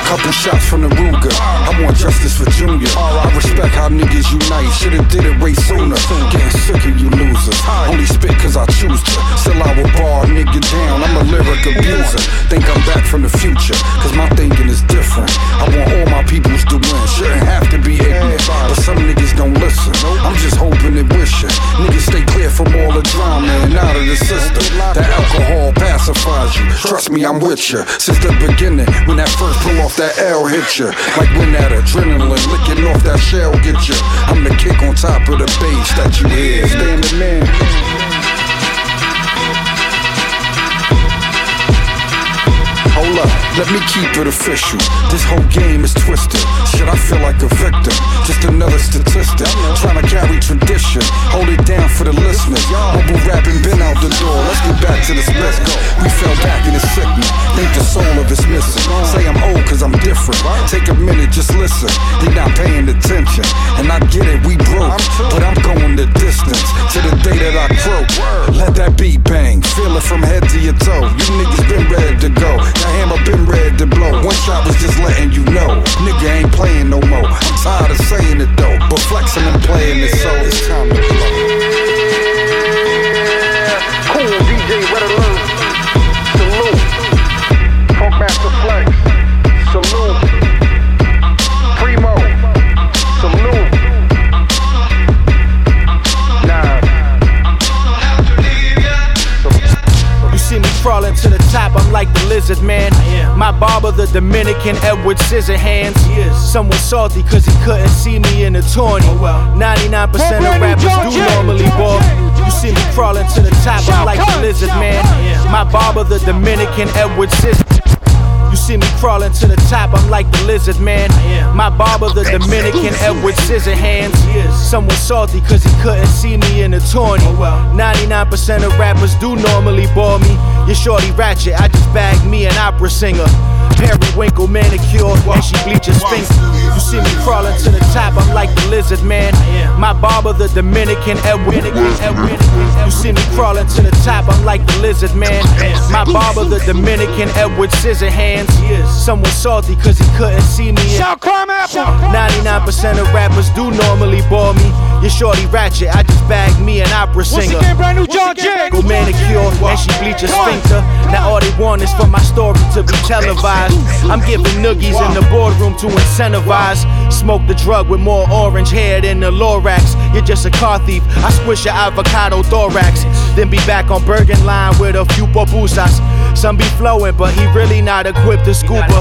Couple shots from the Ruger. I want justice for Junior. I respect how niggas unite. Should've did it way sooner. Getting sick of you losers. Only spit cause I choose to. Still I will bar a nigga down. I'm a lyric abuser. Think I'm back from the future, cause my thinking is different. I want all my peoples to win. Shouldn't have to be ignorant, but some niggas don't listen. I'm just hoping and wishing niggas stay clear from all the drama and out of the system. That alcohol pacifies you. Trust me, I'm with you. Since the beginning, when that first pull off that L hit you. Like when that adrenaline licking off that shell get you. I'm the kick on top of the bass that you hear. Standing man. Hold up, let me keep it official. This whole game is twisted. Shit, I feel like a victim. Just another statistic. Trying to carry tradition. Hold it down for the listeners. Mobile rapping been out the door. Let's get back to this business. We fell back in the sickness. Think the soul of it's missing. Say I'm old cause I'm different. Take a minute, just listen. They not paying attention. And I get it, we broke. But I'm going the distance to the day that I croak. Let that beat bang. Feel it from head to your toe. You niggas been ready to go. I am, I've been ready to blow. One shot was just letting you know. Nigga ain't playing no more. I'm tired of saying it though, but flexing and playing it, so it's time to blow. Yeah. Cool D J, what a loop. Salute. Funk Master Flex. Salute. Primo. Salute. Nah. You see me crawling to the top, I'm like the lizard man. My barber, the Dominican Edward Scissorhands. Someone salty cause he couldn't see me in a tourney. ninety-nine percent of rappers do normally ball. You see me crawling to the top, I'm like the lizard man. My barber, the Dominican Edward Scissorhands. You see me crawling to the top, I'm like the lizard man. My barber, the Dominican Edward Scissorhands. Someone salty cause he couldn't see me in a tourney. ninety-nine percent of rappers do normally ball me. Your shorty ratchet, I just bagged me an opera singer. Periwinkle manicure, and she bleaches fingers. You see me crawling to the top, I'm like the lizard man. My barber, the Dominican Edward. You see me crawling to the top, I'm like the lizard man. My barber, the Dominican Edward Scissorhands. Someone salty cause he couldn't see me in. ninety-nine percent of rappers do normally bore me. Your shorty ratchet, I just bagged me an opera singer. Periwinkle manicure, and she bleaches fingers. Now all they want is for my story to be televised. I'm giving noogies in the boardroom to incentivize. Smoke the drug with more orange hair than the Lorax. You're just a car thief, I squish your avocado thorax. Then be back on Bergen Line with a few pupusas. Some be flowing, but he really not equipped to scuba.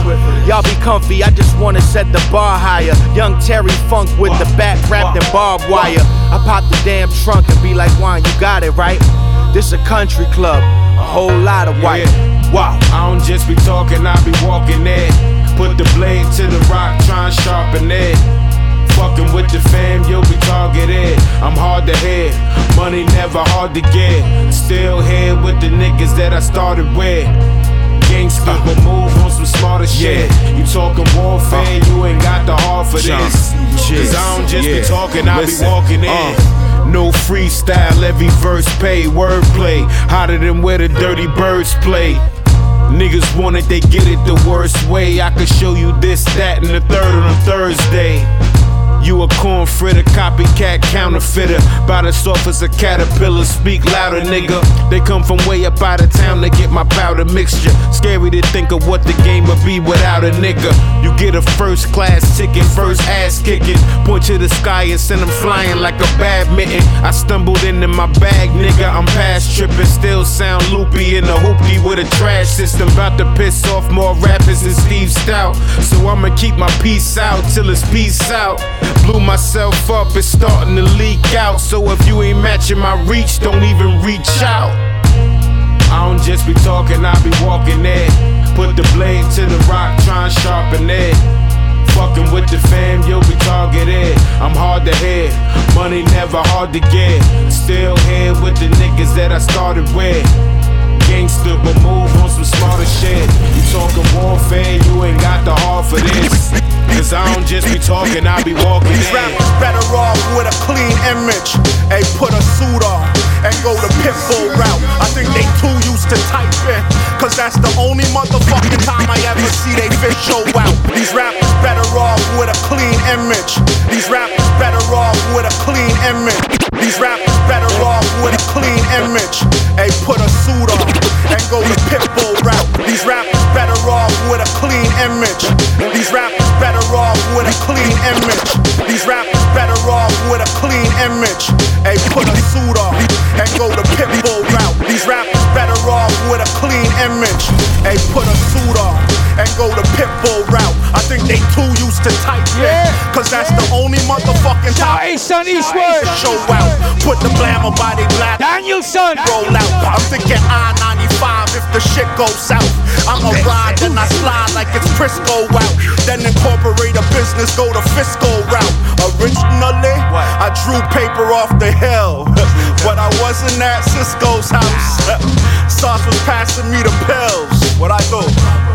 Y'all be comfy, I just wanna set the bar higher. Young Terry Funk with the back wrapped in barbed wire. I pop the damn trunk and be like, Juan, you got it right. This a country club, a whole lot of white. Yeah. Wow. I don't just be talking, I be walking it. Put the blade to the rock, try and sharpen it. fucking with the fam, you'll be targeted. I'm hard to hit, money never hard to get. Still here with the niggas that I started with. Gangsta, uh, but move on some smarter yeah. shit. You talking warfare, uh, you ain't got the heart for jump. this. Cause I don't just yeah. be talking, I Listen, be walking in. Uh, No freestyle, every verse pay, wordplay. Hotter than where the dirty birds play. Niggas want it, they get it the worst way. I could show you this, that, and the third on a Thursday. You a corn fritter, copycat, counterfeiter. Bout as soft as a caterpillar, speak louder, nigga. They come from way up out of town to get my powder mixture. Scary to think of what the game would be without a nigga. You get a first class ticket, first ass kicking. Point to the sky and send them flying like a badminton. I stumbled into my bag, nigga, I'm past tripping. Still sound loopy in a hoopty with a trash system. Bout to piss off more rappers than Steve Stout. So I'ma keep my peace out till it's peace out. Blew myself up, it's starting to leak out. So if you ain't matching my reach, don't even reach out. I don't just be talking, I be walking it. Put the blade to the rock, try and sharpen it. Fucking with the fam, you'll be targeted. I'm hard to hit, money never hard to get. Still here with the niggas that I started with. Gangster, but move on some smarter shit. You talking warfare, you ain't got the heart for this. Cause I don't just be talking, I be walking in. These rappers better off with a clean image. Hey, put a suit on and go the pitbull route. I think they too used to type in, cause that's the only motherfucking time I ever see they fish show out. These rappers better off with a clean image. These rappers better off with a clean image. These rappers better off with a clean image. Hey, put a suit on and go the pitbull route. These rappers better off with a clean image. These rappers better off with a clean image. These rappers better off with a clean image. Hey, put a suit on and go the pitbull route. These rappers better off with a clean image. Hey, put a suit on and go the pitbull route. I think they too used to type yeah. in, cause that's the only motherfucking time Eastern Eastwood show out. Put the blammer by they black Danielson roll out. I'm thinking I ninety-five if the shit goes south. I'm a ride and I slide like it's Prisco out. Then incorporate a business, go the fiscal route. Originally, I drew paper off the hill, but I wasn't at Cisco's house. Sauce was passing me the pills. What I do?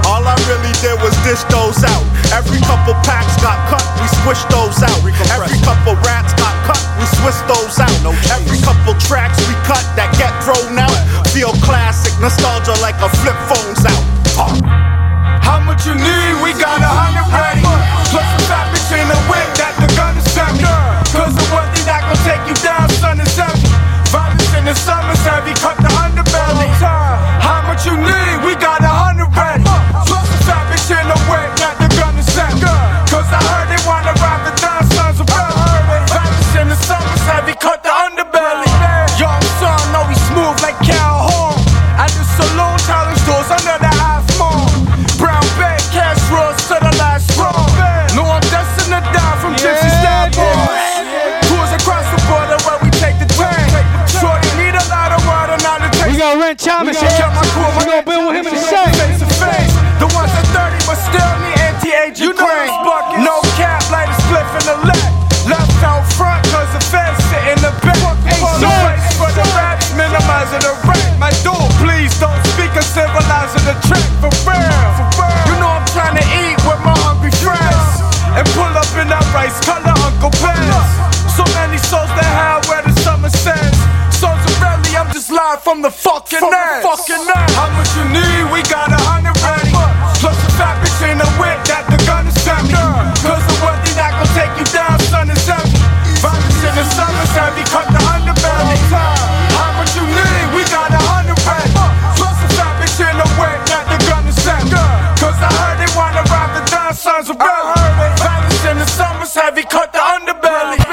All I really did was dish those out. Every couple packs got cut, we switched those out. Every couple rats got cut, we switched those out. Every couple tracks we cut that get thrown out. Feel classic, nostalgia like a flip phone's out. Uh. How much you need? We got a hundred ready. Plus a savage in the whip that the gun is heavy. Cause the one thing that gon' take you down, son, is heavy. Violence in the summer's heavy, cut the underbelly. How much you need? We got a hundred ready. Plus a savage in the whip that the gun is heavy. Cause I heard they wanna rob the down, sons of rebels. Violence in the summer's heavy, cut the underbelly. Young son, know we smooth like cow horn. At the saloon, college doors under the half moon. Brown bag, cash rolls to the last roll. No, I'm destined to die from gypsy style boys. Tours across the border where we take the train. Shorty need a lot of water, not a taste. We got Ren Thomas here. We gon' build with him in the shade. The ones at thirty but still need anti-aging. You know this bucket. No cap, light a spliff in the left. Left out front, cause the feds sit in the back. Ain't no place for the raps, minimizing the rap. My dude, please don't speak of civilizing the track for real. You know I'm trying to eat with my hungry friends and pull up in that rice color Uncle Ben's. So many souls that hide where the summer sends. So really, I'm just live from the fucking ass. How much you need? We got a hundred ready. Plus the fabric in the whip that the gun is heavy. Cause the one thing that gon' take you down, son, is heavy. Violence in the summer's heavy, cut the underbelly. How much you need? We got a hundred ready. Plus the fabric in the whip that the gun is heavy. Cause I heard they wanna rob the down, sons of rebels. Violence in the summer's heavy, cut the underbelly.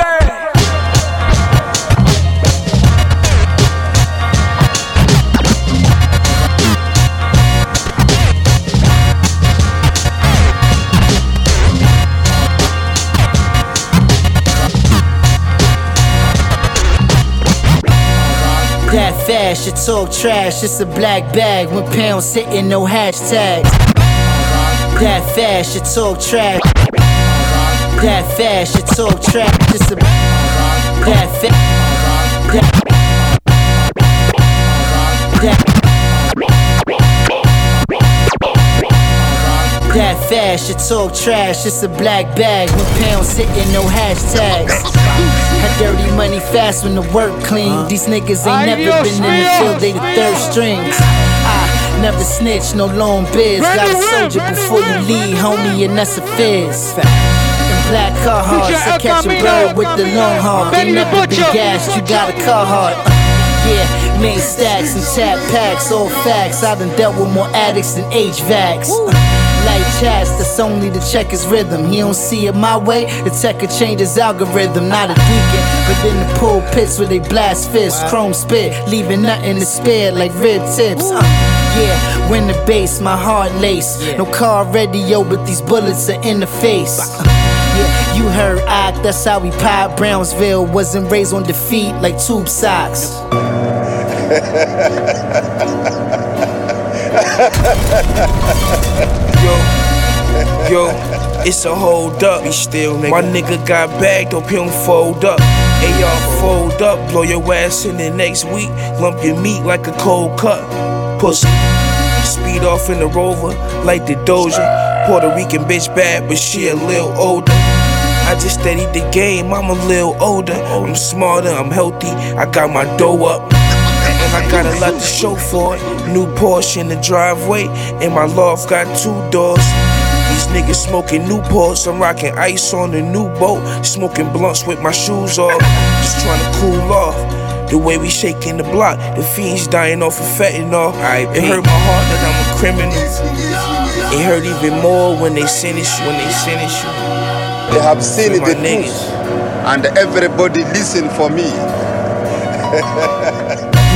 That fast, you talk trash, it's a black bag. When pounds sitting, no hashtags. That fast, you talk trash. that fast, you talk trash, just a that fast, that that fast, you talk trash, it's a black bag, no pounds sitting, no hashtags. Had dirty money fast when the work clean. These niggas ain't never been in the field, they the third strings. I never snitch, no long biz. Got a soldier before you leave, homie, and that's a fizz. Them black car hearts, I catch a bird with the long haul. They never been gassed, you got a car heart. Yeah, main stacks and tap packs, all facts. I done dealt with more addicts than H V A Cs. Light chats, that's only to check his rhythm. He don't see it my way, the tech could change his algorithm. Not a deacon, but in the pulpits where they blast fists. Chrome spit, leaving nothing to spare like rib tips. uh, Yeah, when the bass, my heart lace. No car radio, but these bullets are in the face. uh, Yeah, you heard I, that's how we pop. Brownsville wasn't raised on defeat like tube socks. Yo, yo, it's a hold up. He still, nigga. My nigga got bagged, hope he don't fold up. A R fold up, blow your ass in the next week. Lump your meat like a cold cut. Pussy. Speed off in the Rover, like the Doja. Puerto Rican bitch bad, but she a little older. I just studied the game, I'm a little older. I'm smarter, I'm healthy, I got my dough up. And I got a lot to show for it. New Porsche in the driveway, and my loft got two doors. These niggas smoking Newports, I'm rocking ice on the new boat. Smoking blunts with my shoes off, just trying to cool off. The way we shaking the block, the fiends dying off of fentanyl. It hurt my heart that I'm a criminal. It hurt even more when they sentence you, when they sentence you. They have seen the news, and everybody listen for me.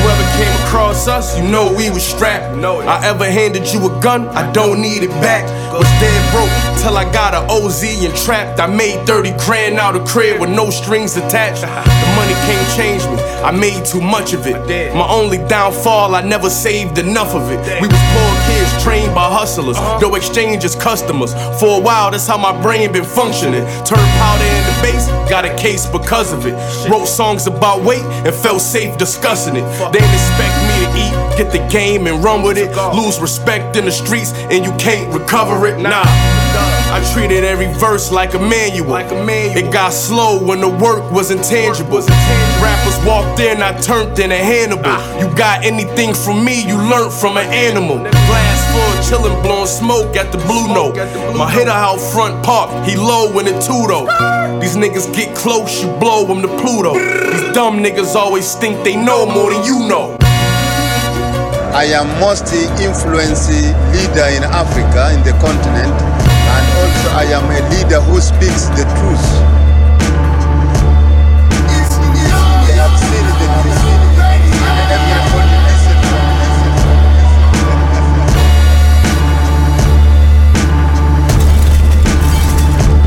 Whoever came across us, you know we was strapped. No, I ever handed you a gun, I don't need it back. Was dead broke till I got a O Z and trapped. I made thirty grand out of crib with no strings attached. The money can't change me, I made too much of it. My only downfall, I never saved enough of it. We was poor kids trained by hustlers, though exchange is customers. For a while, that's how my brain been functioning. Turned powder into bass, got a case because of it. Wrote songs about weight and felt safe discussing it. They didn't expect me to eat, get the game and run with it. Lose respect in the streets and you can't recover it, nah. I treated every verse like a manual. It got slow when the work was intangible. Rappers walked in, I turned into Hannibal. You got anything from me, you learned from an animal. Glass floor chillin', blowin' smoke at the Blue Note. My hitter out front park, he low in the two-door. These niggas get close, you blow them to Pluto. These dumb niggas always think they know more than you know. I am most influential leader in Africa, in the continent, and also I am a leader who speaks the truth. They have seen the truth, and everybody listen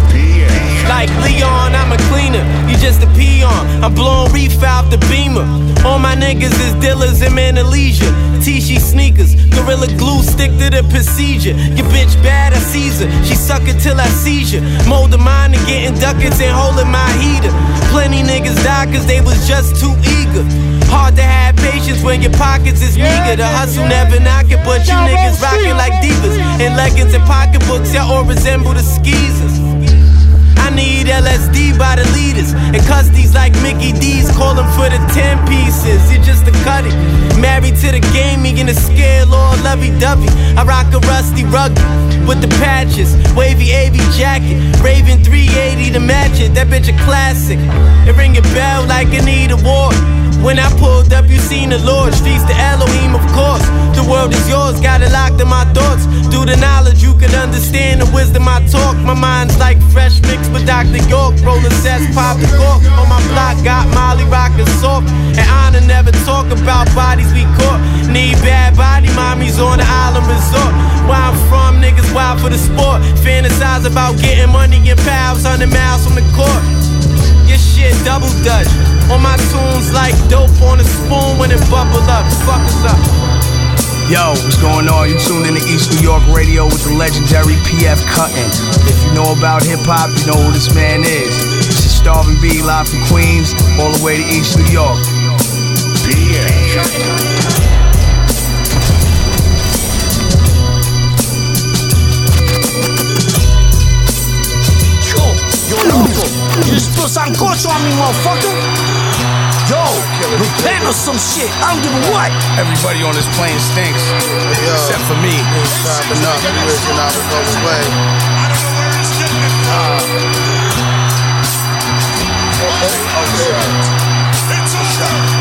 to me. Like Leon, I'm a cleaner, you just a peon. I'm blowing reef out the beamer. All my niggas is dealers in Manalesia. T-she sneakers, gorilla glue, stick to the procedure. Your bitch bad, I seize her. She suck it till I seize her. Molding mine and getting ducats and holding my heater. Plenty niggas die cause they was just too eager. Hard to have patience when your pockets is meager. The hustle never knock it, but you niggas rockin' like divas. In leggings and pocketbooks, y'all all resemble the skeezers. I need L S D by the leaders and custodies like Mickey D's calling for the ten pieces. You're just a cutty, married to the game, me in a scale all lovey-dovey. I rock a rusty rugby with the patches, wavy A V jacket, Raven three eighty to match it. That bitch a classic. It ring a bell like an need award. When I pulled up, you seen the Lord. Streets to Elohim, of course. The world is yours, got it locked in my thoughts. Through the knowledge, you could understand the wisdom I talk. My mind's like fresh mixed with Doctor York. Rolling sets, pop the cork. On my block, got Molly rockin' soft. And honor never talk about bodies we caught. Need bad body mommies on the island resort. Where I'm from, niggas wild for the sport. Fantasize about getting money and pals hundred miles from the court. Your shit double dutch. On my tunes like dope on a spoon when it bubble up. Fuck us up. Yo, what's going on? You tuned in to East New York Radio with the legendary P F Cuttin'. If you know about hip-hop, you know who this man is. This is Starvin B, live from Queens, all the way to East New York. P F You spill some culture on me, motherfucker. Yo, repent or some shit. I don't give a what. Everybody on this plane stinks, yo, except for me. It's time enough. You're not going to go away. I don't know where it's getting from. Okay, okay. It's over. It's over.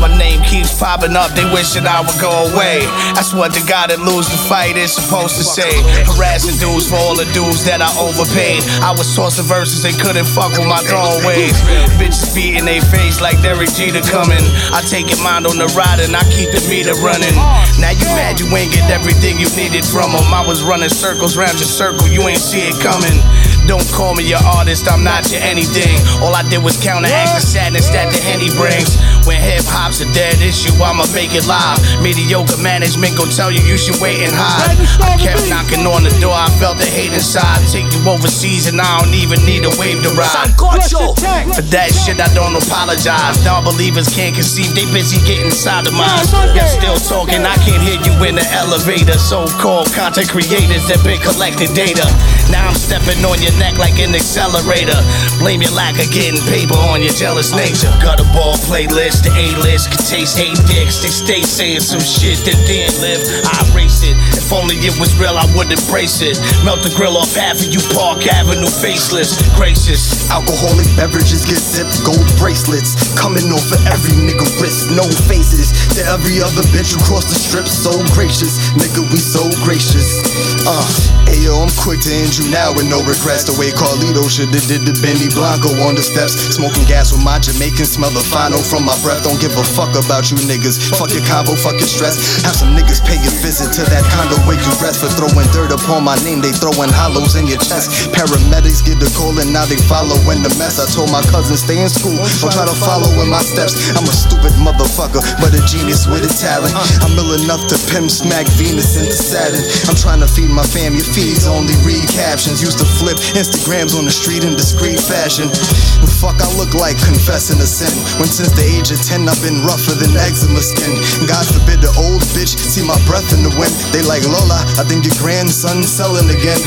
My name keeps popping up, they wishing I would go away. That's what the guy that lose the fight is supposed to say. Harassing dudes for all the dudes that I overpaid. I was tossing verses, they couldn't fuck with my throwaways. Bitches beating they face like Derek Jeter coming. I take your mind on the ride and I keep the meter running. Now you mad you ain't get everything you needed from them. I was running circles round your circle, you ain't see it coming. Don't call me your artist, I'm not your anything. All I did was counteract the sadness that the Henny brings. When hip-hop's a dead issue, I'ma make it live. Mediocre management gon' tell you you should wait and hide. I kept knocking on the door, I felt the hate inside. Take you overseas and I don't even need a wave to ride. For that shit I don't apologize. Non-believers can't conceive, they busy getting sodomized. Y'all still talking, I can't hear you in the elevator. So-called content creators that been collecting data. Now I'm stepping on your neck like an accelerator. Blame your lack of getting paper on your jealous nature. Got a ball playlist, the A-list can taste eight dicks. They stay saying some shit that didn't live. I erase it. If only it was real, I would embrace it. Melt the grill off half of you, Park Avenue faceless. Gracious. Alcoholic beverages get zipped, gold bracelets coming off of every nigga wrist. No faces to every other bitch who crossed the strip. So gracious, nigga, we so gracious. Uh, ayo, I'm quick to end you now with no regrets. The way Carlito should have did the Benny Blanco on the steps. Smoking gas with my Jamaican smell of fino from my breath. Don't give a fuck about you niggas. Fuck your combo, fuck your stress. Have some niggas pay your visit to that condo where you rest. For throwing dirt upon my name, they throwing hollows in your chest. Paramedics get the call and now they following the mess. I told my cousin stay in school, don't try to follow in my steps. I'm a stupid motherfucker, but a genius with a talent. I'm ill enough to pimp smack Venus into Saturn. I'm trying to feed my fam, your feeds only read captions. Used to flip Instagrams on the street in discreet fashion. The fuck I look like confessing a sin, when since the age of ten I've been rougher than eczema skin. God forbid the old bitch see my breath in the wind. They like Lola, I think your grandson's selling again.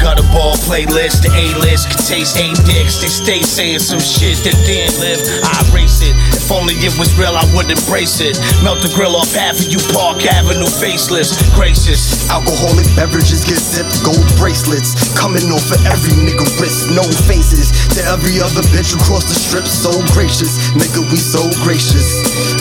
Got a ball playlist, the A-list can taste eight dicks. They stay saying some shit that didn't live. I erase it. If only it was real, I would embrace it. Melt the grill off half of you, Park Avenue faceless. Gracious. Alcoholic beverages get zipped, gold bracelets coming off of every nigga wrist. No faces to every other bitch who crossed the strip. So gracious, nigga, we so gracious.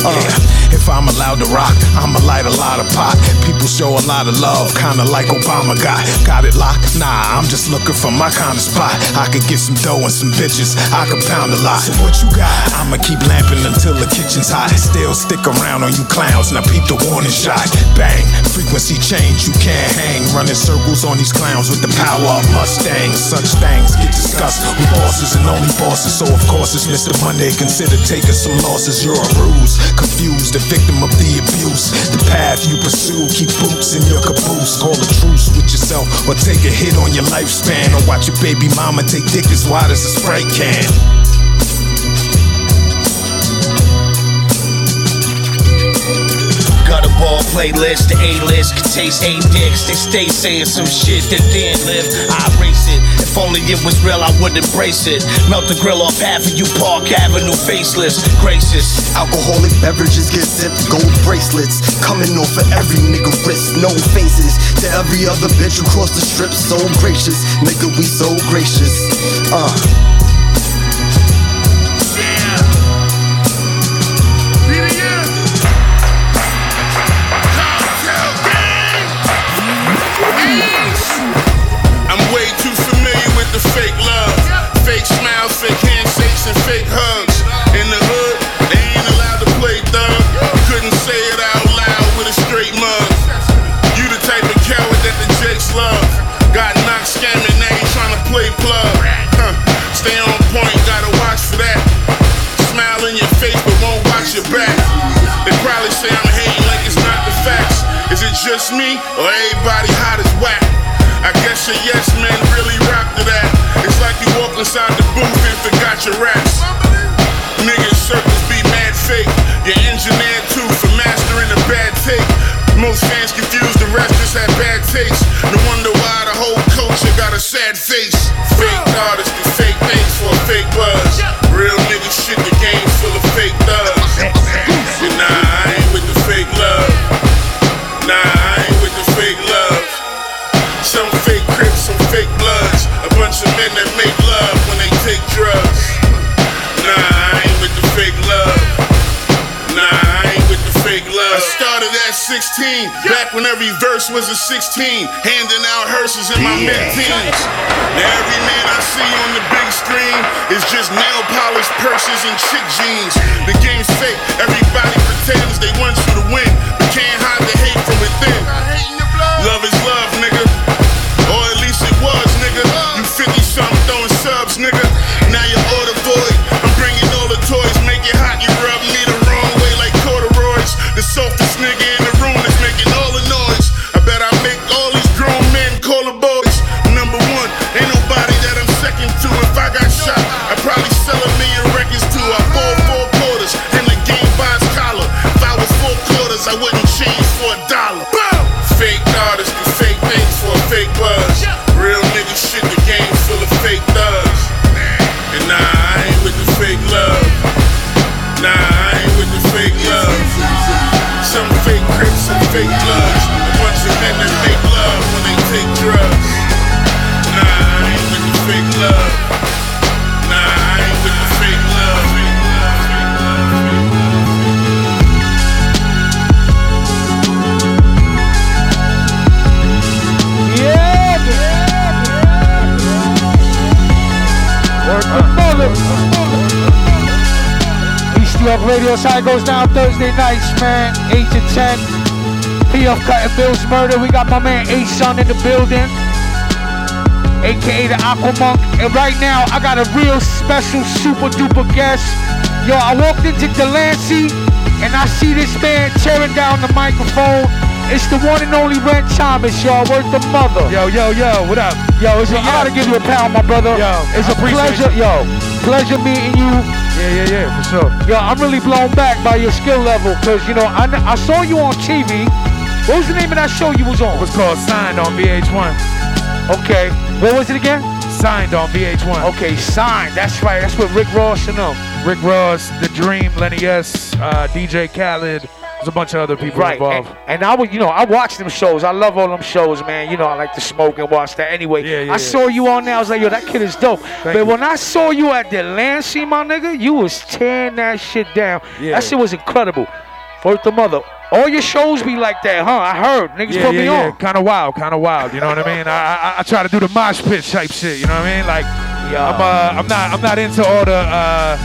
Uh. Yeah, if I'm allowed to rock, I'ma light a lot of pot. People show a lot of love, kinda like Obama got. Got it locked? Nah, I'm just looking for my kind of spot. I could get some dough and some bitches, I could pound a lot. So what you got? I'ma keep lamping until the kitchen's hot. Still stick around on you clowns, now peep the warning shot. Bang, frequency change, you can't hang. Running circles on these clowns with the power of Mustang. Such things get discussed with bosses and only bosses. So of course it's Mister Monday, consider taking some losses. You're a ruse, confused, the victim of the abuse. The path you pursue, keep boots in your caboose. Call a truce with yourself or take a hit on your lifespan. Or watch your baby mama take dick as wide as a Sprite can. Got a ball playlist, the A-list can taste eight dicks. They stay saying some shit that didn't live. I erase it. If only it was real, I would embrace it. Melt the grill off half of you, Park Avenue faceless. Gracious. Alcoholic beverages get zipped, gold bracelets coming off of every nigga wrist. No faces to every other bitch who crossed the strip. So gracious, nigga, we so gracious. Uh. Fake love, fake smiles, fake handshakes, and fake hugs. In the hood, they ain't allowed to play thug. Couldn't say it out loud with a straight mug. You the type of coward that the Jakes love. Got knocked scamming, now you tryna play plug. Huh. Stay on point, gotta watch for that. Smile in your face, but won't watch your back. They probably say I'm hating like it's not the just me or everybody hot as whack? I guess your yes men really rap to that. It's like you walk inside the booth and forgot your raps. Niggas circles be mad fake. Your engineer too for mastering a bad take. Most fans confused, the rest just had bad taste. No wonder why the whole culture got a sad face. Fake artists do fake things for a fake buzz. Real nigga shit, the game full of fake thugs. And nah, I ain't with the fake love. Nah, I ain't with the fake love. Some fake Crips, some fake Bloods. A bunch of men that make love when they take drugs. Nah, I ain't with the fake love. Nah, I ain't with the fake love. I started at sixteen, back when every verse was a sixteen. Handing out hearses in my mid-teens. Now every man I see on the big screen is just nail-polished purses and chick jeans. The game's fake, everybody pretends they want you to win. But can't hide the hate from within. Love is love, nigga. Or at least it was, nigga. You fifty-something throwing subs, nigga. Now you order void. I'm bringing all the toys, make it hot. You rub me the wrong way like corduroys. The softest nigga in the room is making all the noise. I bet I make all these grown men call them boys. Number one, ain't nobody that I'm second to. If I got shot, I'd probably sell a million records to. I bought four quarters and the game buys collar. If I was four quarters, I wouldn't change for a dollar. Fake artists do fake things for a fake buzz. Real nigga shit, the game full of fake thugs. And nah, I ain't with the fake love. Nah, I ain't with the fake love. Some fake Crips, some fake Bloods. A bunch of men that make love when they take drugs. Nah, I ain't with the fake love. Nah, I ain't with the fake love. East New York Radio, side goes down Thursday nights, man, eight to ten. P F Cuttin', Bill's Murder. We got my man Ace Son in the building, A K A the Aquamonk. And right now, I got a real special super duper guest. Yo, I walked into Delancey and I see this man tearing down the microphone. It's the one and only Ren Thomas, y'all. Worth the mother. Yo, yo, yo, what up? Yo, it's yo, a, I gotta give you a pound, my brother. Yo, it's I a pleasure, you. yo. Pleasure meeting you. Yeah, yeah, yeah, for sure. Yo, I'm really blown back by your skill level, cause you know I, I saw you on T V. What was the name of that show you was on? It was called Signed on V H one. Okay, what was it again? Signed on V H one. Okay, Signed. That's right. That's with Rick Ross and them. Rick Ross, The Dream, Lenny S, uh, D J Khaled. There's a bunch of other people right. involved. And, and I would, you know, I watch them shows. I love all them shows, man. You know, I like to smoke and watch that. Anyway, yeah, yeah, I yeah. saw you on there. I was like, yo, that kid is dope. Thank but you. When I saw you at Delancey, my nigga, you was tearing that shit down. Yeah. That shit was incredible. Worth the mother. All your shows be like that, huh? I heard. Niggas yeah, put yeah, me yeah. on. Kind of wild, kind of wild. You know what I mean? I, I I try to do the mosh pit type shit. You know what I mean? Like, yo, I'm uh, I'm not I'm not into all the. Uh,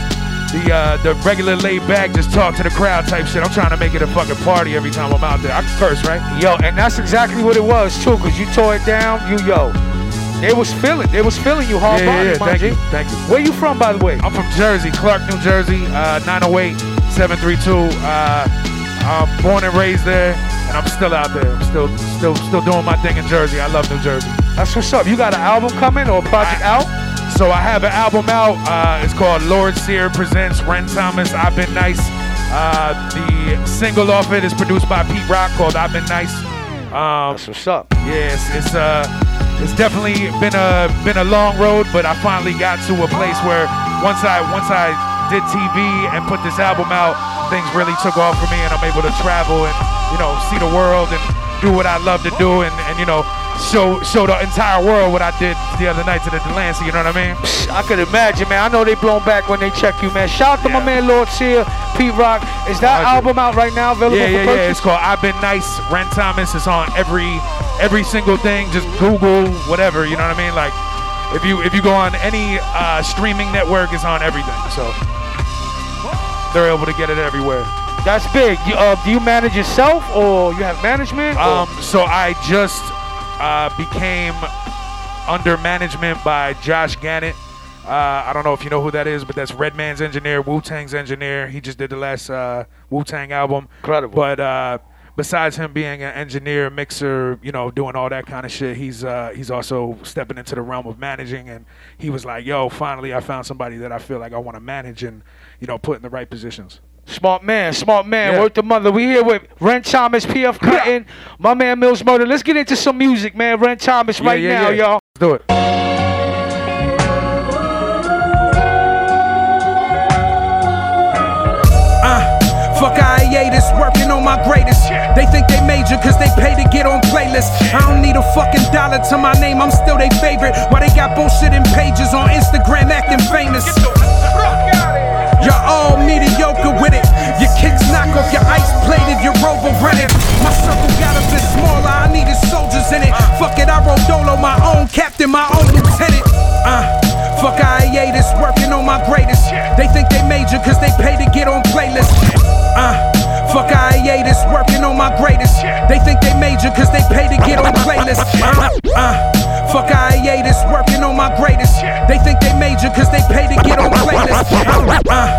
The uh, the regular laid back, just talk to the crowd type shit. I'm trying to make it a fucking party every time I'm out there. I can curse, right? Yo, and that's exactly what it was, too, because you tore it down, you yo. They was feeling, they was feeling you hard yeah, body, yeah, yeah. Thank G. you, thank you. Where you from, by the way? I'm from Jersey, Clark, New Jersey, uh, nine oh eight seven three two. Uh, I'm born and raised there, and I'm still out there. I'm still, still, still doing my thing in Jersey. I love New Jersey. That's what's up. You got an album coming or a project I- out? So I have an album out, uh, it's called Lord Seal Presents Ren Thomas, I've Been Nice. Uh, the single off it is produced by Pete Rock called I've Been Nice. Um, That's what's up. Yeah, it's, it's, uh, it's definitely been a, been a long road, but I finally got to a place where once I, once I did T V and put this album out, things really took off for me and I'm able to travel and, you know, see the world and do what I love to do and, and you know, Show, show the entire world what I did the other night to the Delancey, you know what I mean? I could imagine, man. I know they blown back when they check you, man. Shout out to yeah. my man Lord Seal, Pete Rock. Is that album out right now available yeah, for yeah, purchase? Yeah, yeah, it's called I've Been Nice. Ren Thomas is on every every single thing. Just Google, whatever, you know what I mean? Like, if you if you go on any uh, streaming network, it's on everything. So they're able to get it everywhere. That's big. You, uh, do you manage yourself or you have management? Um, so I just... Uh, became under management by Josh Gannett. Uh, I don't know if you know who that is, but that's Redman's engineer, Wu-Tang's engineer. He just did the last uh, Wu-Tang album. Incredible. But uh, besides him being an engineer, mixer, you know, doing all that kind of shit, he's uh, he's also stepping into the realm of managing. And he was like, yo, finally I found somebody that I feel like I want to manage and, you know, put in the right positions. Smart man, smart man, yeah. Work the mother. We here with Ren Thomas, P F Cuttin', my man Mills Murder. Let's get into some music, man. Ren Thomas yeah, right yeah, now, yeah. y'all. Let's do it. Fuck I E A that's working on my greatest. They think they major cause they pay to get on playlists. I don't need a fucking dollar to my name, I'm still their favorite. Why they got bullshit in pages on Instagram acting famous? You're all mediocre with it. Your kicks knock off your ice plate if you're overrun it. My circle got a bit smaller, I needed soldiers in it. Fuck it, I roll dolo, my own captain, my own lieutenant. Uh Fuck I E A that's working on my greatest. They think they major cause they pay to get on playlists. Uh, fuck I E A that's working on my greatest. They think they major cause they pay to get on playlists. Uh, uh, fuck I E A that's working on my greatest. They think they major cause they pay to get on playlists. Uh, uh,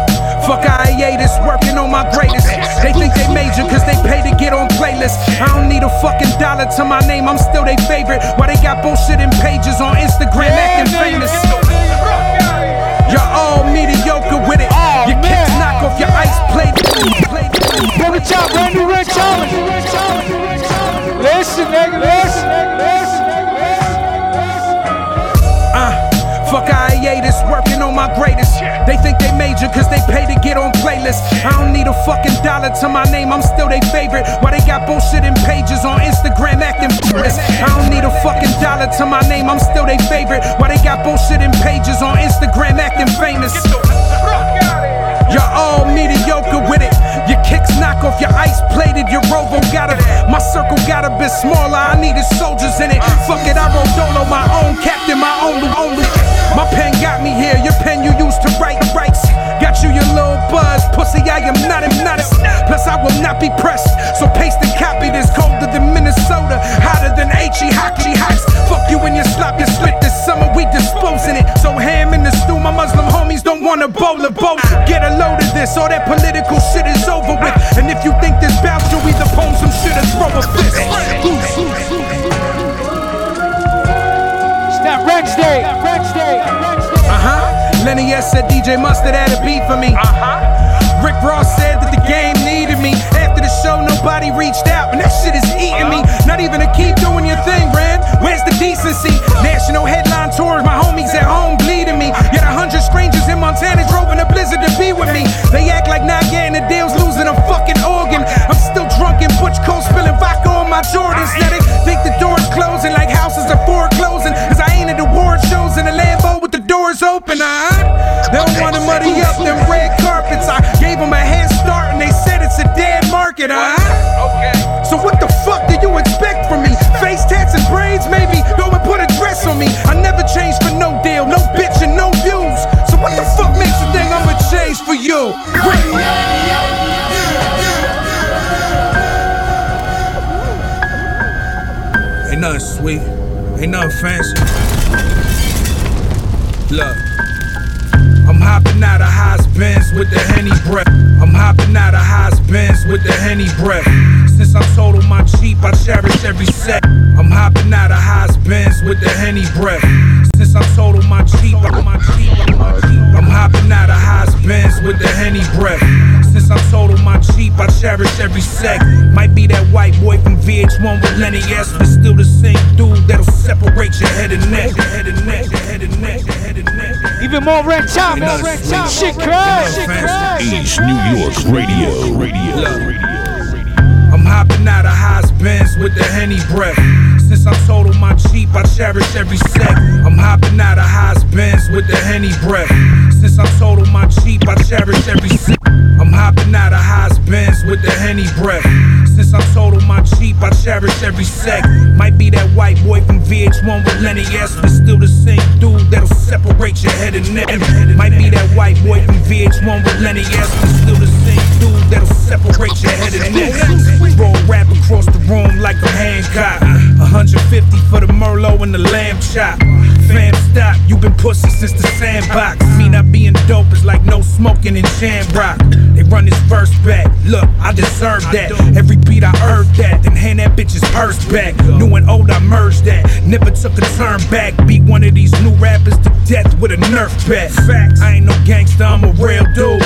fuck I E A that's working on my greatest. They think they major cause they pay to get on playlists. I don't need a fucking dollar to my name, I'm still their favorite. Why they got bullshit in pages on Instagram acting famous? You're all mediocre with it. Oh, your man. Kids knock off your ice plate. Every time, brand new Ren Thomas. Listen, nigga, listen, listen, listen. Uh, fuck I E A that's working on my greatest. They think they major cause they pay to get on playlists. I don't need a fucking dollar to my name, I'm still their favorite. Why they got bullshit in pages on Instagram acting famous? I don't need a fucking dollar to my name, I'm still their favorite. Why they got bullshit in pages on Instagram acting famous. You're all mediocre with it. Your kicks knock off your ice plate if your robo got it. My circle got a bit smaller, I needed soldiers in it. Fuck it, I roll dolo, my own captain, my own only. My pen got me here, your pen you used to write rights. Got you your little buzz, pussy, I am not hypnotic. Plus I will not be pressed, so paste and copy this. Colder than Minnesota, hotter than H E hockey hops. Fuck you and your slop, your split this summer, we disposing it. So ham in the stew, my Muslim homies don't want a bowl of both. Get a load of this, all that political shit is over with. And if you think this bout, you'll either pone some shit or throw a fist. It's that Rex Day, Rex Day, Rex Day. Uh-huh, Lenny S said D J must've had a beat for me. Uh-huh, Rick Ross said that the game needed me. After the show, nobody reached out, and that shit is eating me. Not even to keep doing your thing, Ren, where's the decency? National headline tours, my homies at home bleeding me. Yet a hundred strangers in Montana drove in a blizzard to be with me. They act like not getting the deals, losing a fucking organ. I'm still drunk in Butch Coast, spilling vodka on my Jordans. Now they think the door's closing like houses are foreclosing. Cause I ain't at award shows in a Lambo with the doors open, uh-huh. They don't wanna muddy up them red carpets. I gave them a head start and they said it's a dead market, uh-huh. Okay. So what the fuck do you expect from me? Face tats and braids maybe, go and put a dress on me. I never changed for no deal, no bitch and no views. So what the fuck makes you think I'ma change for you? Ain't nothing sweet, ain't nothing fancy. Look, I'm hopping out of Haas Benz with the Henny breath. I'm hopping out of Haas Benz with the Henny breath. Since I totaled my Jeep, I cherish every set. I'm hopping out of Haas Benz with the Henny breath. Since I totaled my Jeep, I'm my Jeep, I'm my Jeep. I'm hopping out of Haas Benz with the Henny breath. Since I totaled my Jeep, I cherish every second. Might be that white boy from V H one with Lenny S, but still the same dude that'll separate your head and neck, your head and neck, your head and neck, your head and neck. Even more Ren Thomas, Ren Thomas, shit crash, shit crash. East New York radio, radio, radio. I'm hopping out of Haas Benz with the Henny breath. Since I totaled my Jeep, I cherish every second. I'm hopping out of Haas Benz with the Henny breath. Since I totaled my Jeep, I cherish every second. I'm hopping out of Haas Benz with the Henny breath. Since I totaled my Jeep, I cherish every second. Might be that white boy from V H one with Lenny S, but still the same dude that'll separate your head and neck. Might be that white boy from V H one with Lenny S, but still the same dude that'll separate your head and neck. Roll rap across the room like a Hancock. one hundred fifty for the Merlot and the lamb chop. Fam, stop, you been pussy since the sandbox. Me not being dope is like no smoking in Shamrock. They run this verse back, look, I deserve that. Every beat seat, I earned that. Then hand that bitch's purse back. New and old, I merged that. Never took a turn back. Beat one of these new rappers to death with a Nerf bat. Facts. I ain't no gangster, I'm a real dude.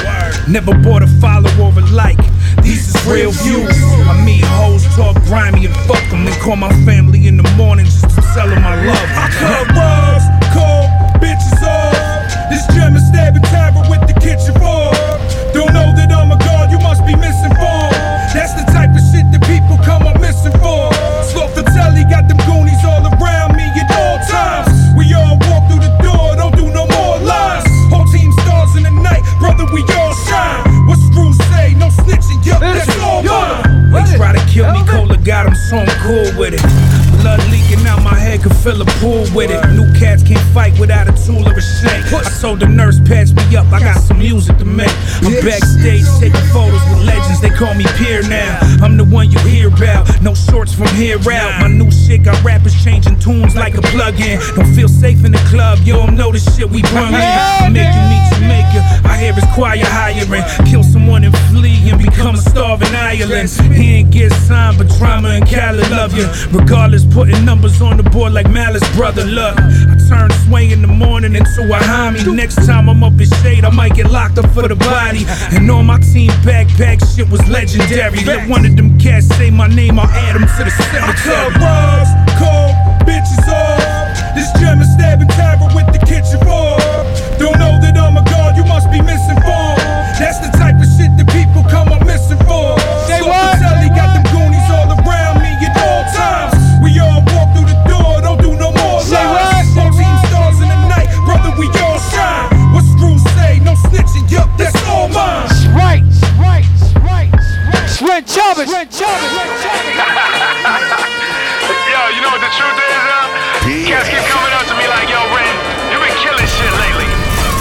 Never bought a follow or a like. These is real views. I mean, hoes talk grimy and fuck them. Then call my family in the morning just to tell them I love them. I cut rubs, cold bitches off. This gem is stabbing terror with the kitchen floor. Don't know that I'm a god, you must be misinformed. That's the type of shit that people come up missing for. Slow Fratelli got them goonies all around me at all times. We all walk through the door, don't do no more lies. Whole team stars in the night, brother, we all shine. What screws say, no snitching, yup, that's all mine. They try to kill me, Cola got him, so I'm cool with it. Blood leaking out my head, could fill a pool with it. New cats can't fight without a tool or a shank. I told the nurse, patch me up, I got some music to make. I'm backstage taking photos with legends, they call me Pierre now. I'm the one you hear about, no shorts from here out. My new shit got rappers changing tunes like a plug-in. Don't feel safe in the club, you don't know the shit we brung in. Make you meet Jamaica, I hear his choir hiring. Kill someone and flee and become a starving island. He ain't get signed, but drama and Khaled love you. Regardless, putting numbers on the board like Malice, brother, look. I turn sway in the morning into a homie. Next time I'm up in shade, I might get locked up for the body. And on my team backpack, shit was legendary. Let one of them cats say my name, I'll add him to the cemetery. I cut rubs, cold bitches off. This gem is stabbing terror with the kitchen floor. Don't know that I'm a god, you must be misinformed. That's the type of shit that people come up missing for. Say so what? Fratelli got them goonies all around me at all times. We all walk through the door, don't do no more lies. Fourteen stars in the night, brother, we all shine. What screws say, no snitching, yup, that's all mine. Right, right, right, right. Ren Thomas, Ren Thomas, Ren Thomas. Yo, you know what the truth is, huh? Cats keep coming up to me like, yo, Ren, you been killing shit lately.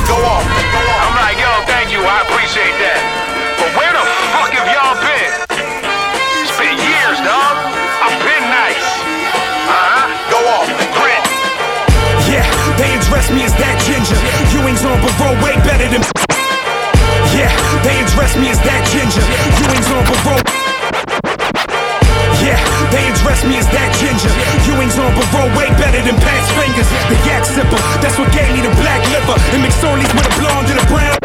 Go off, go off. I'm like, yo, thank you, I appreciate that. But where the fuck have y'all been? It's been years, dog. I've been nice. Uh-huh. Go off, Ren. Yeah, they address me as that ginger. Ewing's on parole way better than. Yeah, they address me as that ginger. Ewing's on parole. Yeah, they address me as that ginger. Ewing's on parole way better than past fingers. The yak zipper, that's what gave me the black liver. And McSorley's with a blonde and a brown.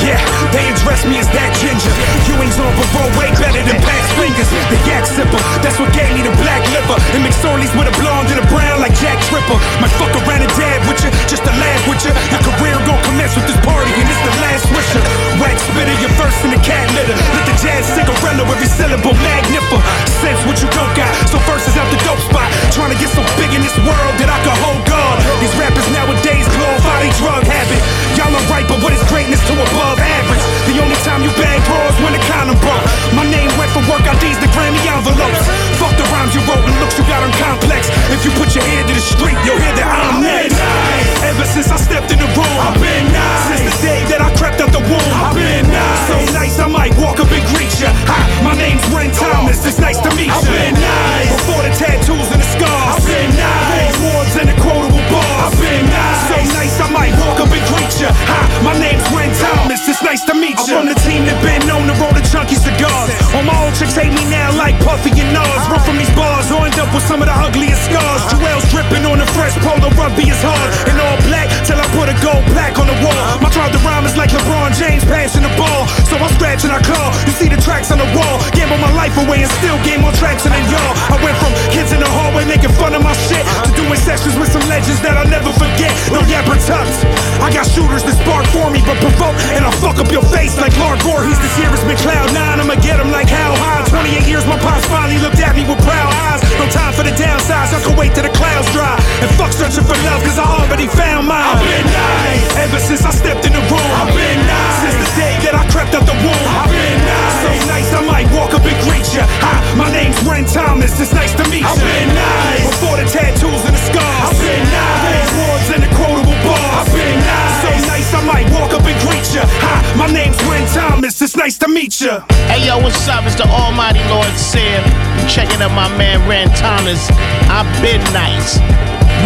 Yeah, they address me as that ginger. Ewing's on parole way better than past fingers. The yak zipper, that's what gave me the black liver. And McSorley's with a blonde and a brown like Jack Tripper. Might fuck around and dab with you, just to laugh with you. Your career gon' commence with this party and it's the last wisher. Wax spitter, your verse in the cat litter. Let the jazz cigarella, every syllable magnifier. Sense what you don't got, so verses out the dope spot. Tryna get so big in this world that I can hold God. These rappers nowadays glorify they drug habit. Y'all are right, but what is greatness to above average? The only time you bag bras when the condom broke. My name went for work I D's the Grammy envelopes. Fuck the rhymes you wrote and looks you got on complex. If you put your ear to the street, you'll hear that I'm next. Nice. Ever since I stepped in the room, I've been nice. Since the day that I crept out the womb, I've been nice. So nice I might walk up and greet ya. Hi, my name's Ren Thomas. It's nice to meet ya. I've been nice. Before the tattoos and the scars, I've been nice. Awards and the quotable bars, I've been nice. So nice I might walk up and greet ya. Hi, my name's Ren Thomas. It's nice to meet you. I'm from the team that been known to roll the chunky cigars. All my old chicks hate me now like Puffy and Nas. Run from these bars or end up with some of the ugliest scars. Jewels dripping on the fresh polo rugby is hard. And all black till I put a gold plaque on the wall. My tribe to rhyme is like LeBron James passing the ball. So I scratch and I claw. You see the tracks on the wall. Gamble my life away and still gain more traction than y'all. I went from kids in the hallway making fun of my shit to doing sessions with some legends that I'll never forget. No yapper tucks. I got shooters that spark for me but provoke and I fuck up your face like Lord Voorhees. This year it's been Cloud nine, I'ma get him like How High. Twenty-eight years my pops finally looked at me with proud eyes. No time for the downsides, I can wait till the clouds dry. And fuck searching for love cause I already found mine. I've been nice. Ever since I stepped in the room, I've been nice. Since the day that I crept out the womb, I've been nice. So nice I might walk up and greet ya. Hi, my name's Ren Thomas, it's nice to meet ya. I've been nice. Before the tattoos and the scars, I've been nice. Awards and the quotable bars, I've been nice. So nice I might walk up and greet ya. Hi, my name's Ren Thomas, it's nice to meet ya. Hey yo, what's up? It's the almighty Lord Seal. You checking up my man Ren Thomas. I've been nice.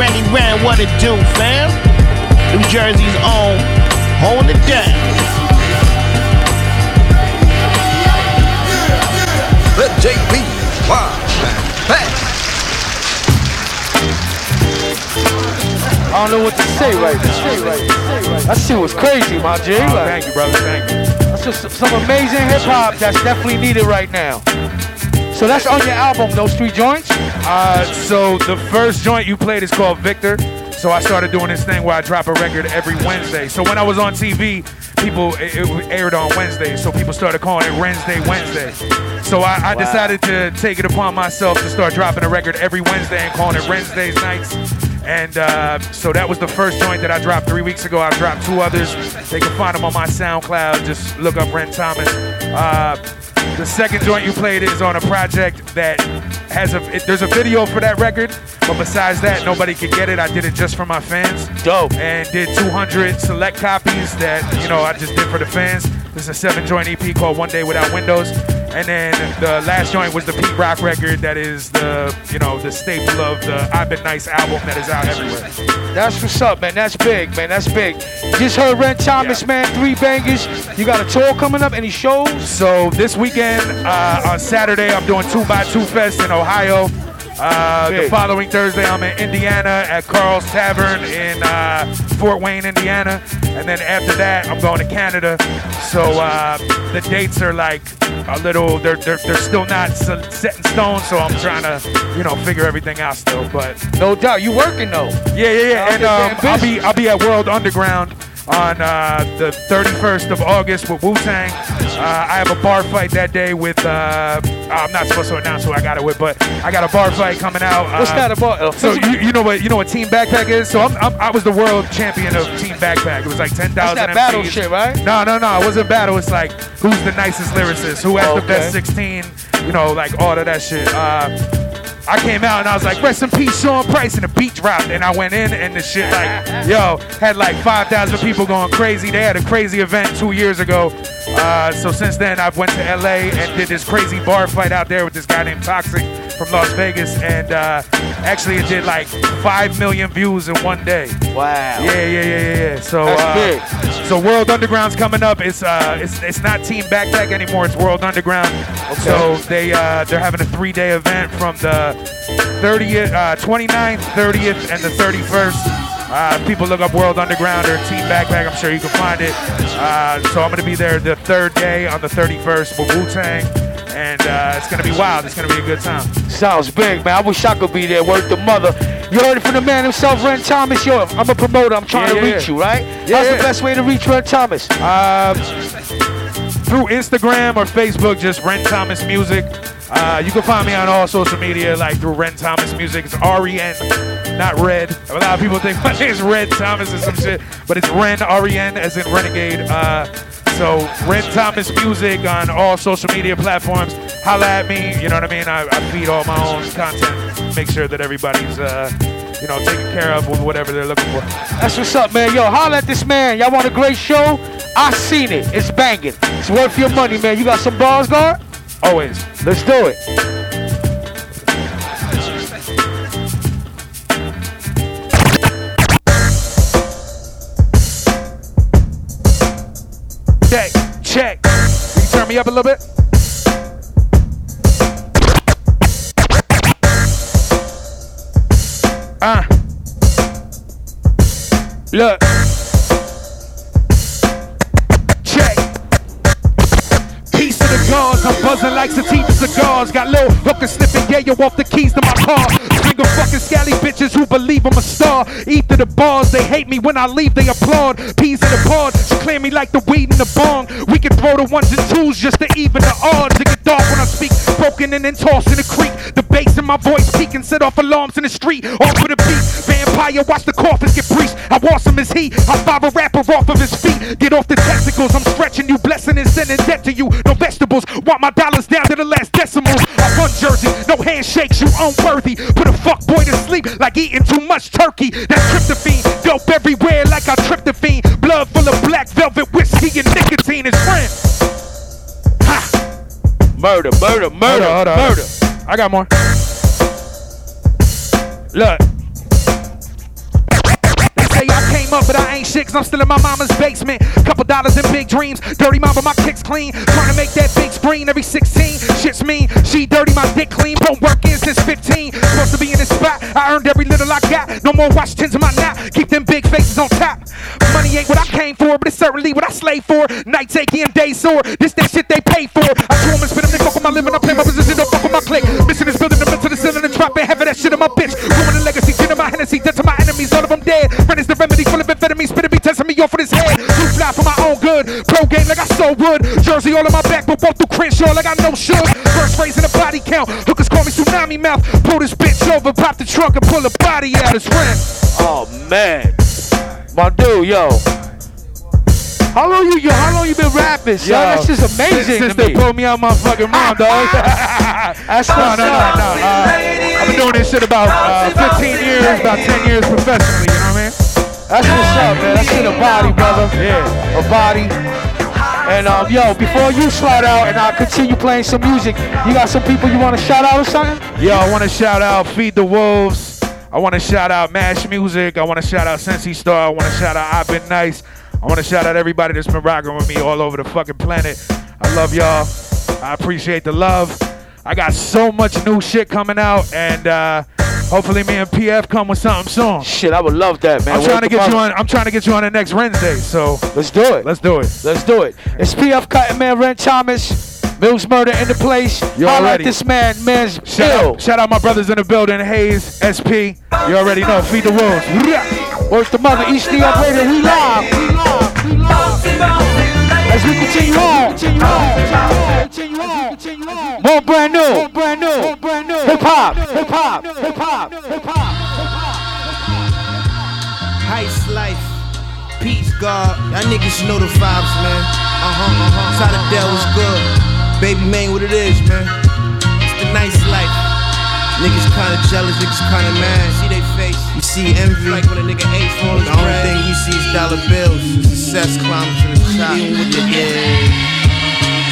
Renny Ren, what it do, fam? New Jersey's own. Hold it down. Let I don't know what to say right now. That shit was crazy, my G. Oh, like, thank you, brother. Thank you. That's just some amazing hip hop that's definitely needed right now. So that's on your album, those three joints? Uh, so the first joint you played is called Victor. So I started doing this thing where I drop a record every Wednesday. So when I was on T V, people, it, it aired on Wednesday. So people started calling it Wednesday Wednesday. So I, I wow. decided to take it upon myself to start dropping a record every Wednesday and calling it Wednesday's Nights. And uh, so that was the first joint that I dropped three weeks ago. I've dropped two others. They can find them on my SoundCloud. Just look up Ren Thomas. Uh, the second joint you played is on a project that has a, it, there's a video for that record, but besides that, nobody could get it. I did it just for my fans. Dope. And did two hundred select copies that, you know, I just did for the fans. This is a seven joint E P called One Day Without Windows. And then the last joint was the Pete Rock record that is the, you know, the staple of the I've Been Nice album that is out everywhere. That's what's up, man. That's big, man. That's big. Just heard Ren Thomas, yeah. man. Three bangers. You got a tour coming up? Any shows? So this weekend, uh, on Saturday, I'm doing two by two Fest in Ohio. Uh, the following Thursday, I'm in Indiana at Carl's Tavern in uh, Fort Wayne, Indiana. And then after that, I'm going to Canada. So uh, the dates are like a little, they're, they're, they're still not set in stone. So I'm trying to, you know, figure everything out still. But no doubt, you working though. Yeah, yeah, yeah. And um, I'll be, I'll be at World Underground on uh, the thirty-first of August with Wu-Tang. Uh, I have a bar fight that day with, uh, I'm not supposed to announce who I got it with, but I got a bar fight coming out. Uh, What's that about? So you, you know what you know what Team Backpack is? So I'm, I'm, I was the world champion of Team Backpack. It was like ten thousand M Cs. That's that battle shit, right? No, no, no. It wasn't battle. It's like, who's the nicest lyricist? Who has okay. the best sixteen? You know, like all of that shit. Uh, I came out and I was like, rest in peace, Sean Price, and the beat dropped. And I went in and the shit like, yo, had like five thousand people going crazy. They had a crazy event two years ago. Uh, so since then, I've went to L A and did this crazy bar fight out there with this guy named Toxic from Las Vegas. And uh, actually, it did like five million views in one day. Wow. Yeah, yeah, yeah, yeah. So, That's uh, big. So World Underground's coming up. It's uh, it's it's not Team Backpack anymore. It's World Underground. Okay. So they, uh, they're having a three-day event from the thirtieth, twenty-ninth, thirtieth, and the thirty-first. Uh, people look up World Underground or Team Backpack. I'm sure you can find it. Uh, so I'm going to be there the third day on the thirty-first with Wu-Tang. And uh, it's going to be wild. It's going to be a good time. Sounds big, man. I wish I could be there. Work the mother. You heard it from the man himself, Ren Thomas. Yo, I'm a promoter. I'm trying yeah, to yeah. reach you, right? Yeah, How's yeah. the best way to reach Ren Thomas? Uh, through Instagram or Facebook, just Ren Thomas Music. Uh, you can find me on all social media, like through Ren Thomas Music. It's R E N, not Red. A lot of people think my name is Ren Thomas or some shit, but it's Ren, R E N, as in renegade. Uh, so Ren Thomas Music on all social media platforms. Holla at me, you know what I mean? I, I feed all my own content, make sure that everybody's... Uh, you know, taken care of with whatever they're looking for. That's what's up, man. Yo, holla at this man. Y'all want a great show? I seen it. It's banging. It's worth your money, man. You got some bars, guard? Always. Let's do it. Check, check. Can you turn me up a little bit? Uh. Look. Check. Piece of the gods, I'm buzzing like sativa cigars. Got little hookers sniffing, yeah, you off the keys to my car. String of fucking scally bitches who believe I'm a star. Eat to the bars, they hate me. When I leave, they applaud. Peas in the pod, she clear me like the weed in the bong. We can throw the ones and twos just to even the odds. It get dark when I speak, broken and then tossed in the creek. The bass in my voice peaking, set off alarms in the street. Off with a beat, vampire, watch the coffins get breached. How awesome is he? I'll bob a rapper off of his feet. Get off the testicles, I'm stretching you, blessing and sending debt to you. No vegetables, want my dollars down to the last decimals. I run Jersey, no handshakes, you unworthy. Put a fuck boy to sleep like eating too much turkey. That's tryptophan, dope everywhere like I tryptophan. Blood full of black velvet whiskey and nicotine is friend. Ha! Murder, murder, murder, hold on, hold on, murder. I got more. Look. They say I came up, but I ain't shit, cause I'm still in my mama's basement. Couple dollars and big dreams. Dirty mama, my kick's clean. Trying to make that big screen every sixteen. Shit's mean. She dirty, my dick clean. Been working since fifteen. Supposed to be in this spot. I earned every little I got. No more Washingtons in my knot. Keep them big faces on top. Money ain't what I came for, but it's certainly what I slave for. Nights aching, days sore. This that shit they pay for. I threw them and spit them. They fuck with my living. I play my position. Don't fuck with my clique. Missing this building, the mental, the ceiling, and dropping half of that shit on my bitch. Ruining the legacy, getting my Hennessy, death to my enemies. All of them dead. Ren is the remedy. Full of amphetamines, spitting me, testing me off for this head. Too fly for my own good. Pro game like I so would. Jersey all on my back, but walk through Crenshaw like I know should. First raising the body count. Hookers call me tsunami mouth. Pull this bitch over, pop the trunk, and pull the body out. It's Ren. Oh man, my dude, yo. How long you, yo, how long you been rapping, yo? Yo, that's just amazing. Since they pulled me out my fucking mom, dog. That's no, no, no, no. Uh, I've been doing this shit about uh, fifteen years, about ten years professionally. You know what I mean? That's what's up, man. That's in a body, brother. Yeah, a body. And um, yo, before you slide out and I continue playing some music, you got some people you want to shout out or something? Yo, I want to shout out Feed the Wolves. I want to shout out Mash Music. I want to shout out Sensi Star. I want to shout out I've Been Nice. I want to shout out everybody that's been rocking with me all over the fucking planet. I love y'all. I appreciate the love. I got so much new shit coming out, and uh, hopefully me and P F come with something soon. Shit, I would love that, man. I'm trying to get you on. I'm trying to get you on the next Wednesday, so let's do it. Let's do it. Let's do it. It's P F Cuttin', man. Ren Thomas. Mills Murder in the place. You I like this man, man's shout out, shout out my brothers in the building, Hayes, S P. You already know, Feed the Wolves. Where's the mother? East New York Radio, we live. As we continue on, continue on, continue on. More brand new, more brand new, more brand new. Hip hop, hip hop, hip hop, hip hop. Heist life. Peace, God. Y'all niggas know the vibes, man. Uh-huh, uh-huh. Citadel was good. Baby man, what it is, man. It's the nice life. Niggas kinda jealous, niggas kinda mad. See they face. You see envy. Like when a nigga ate for his bread. The only thing you see is dollar bills. Success climbs to the top. Dealing with the end.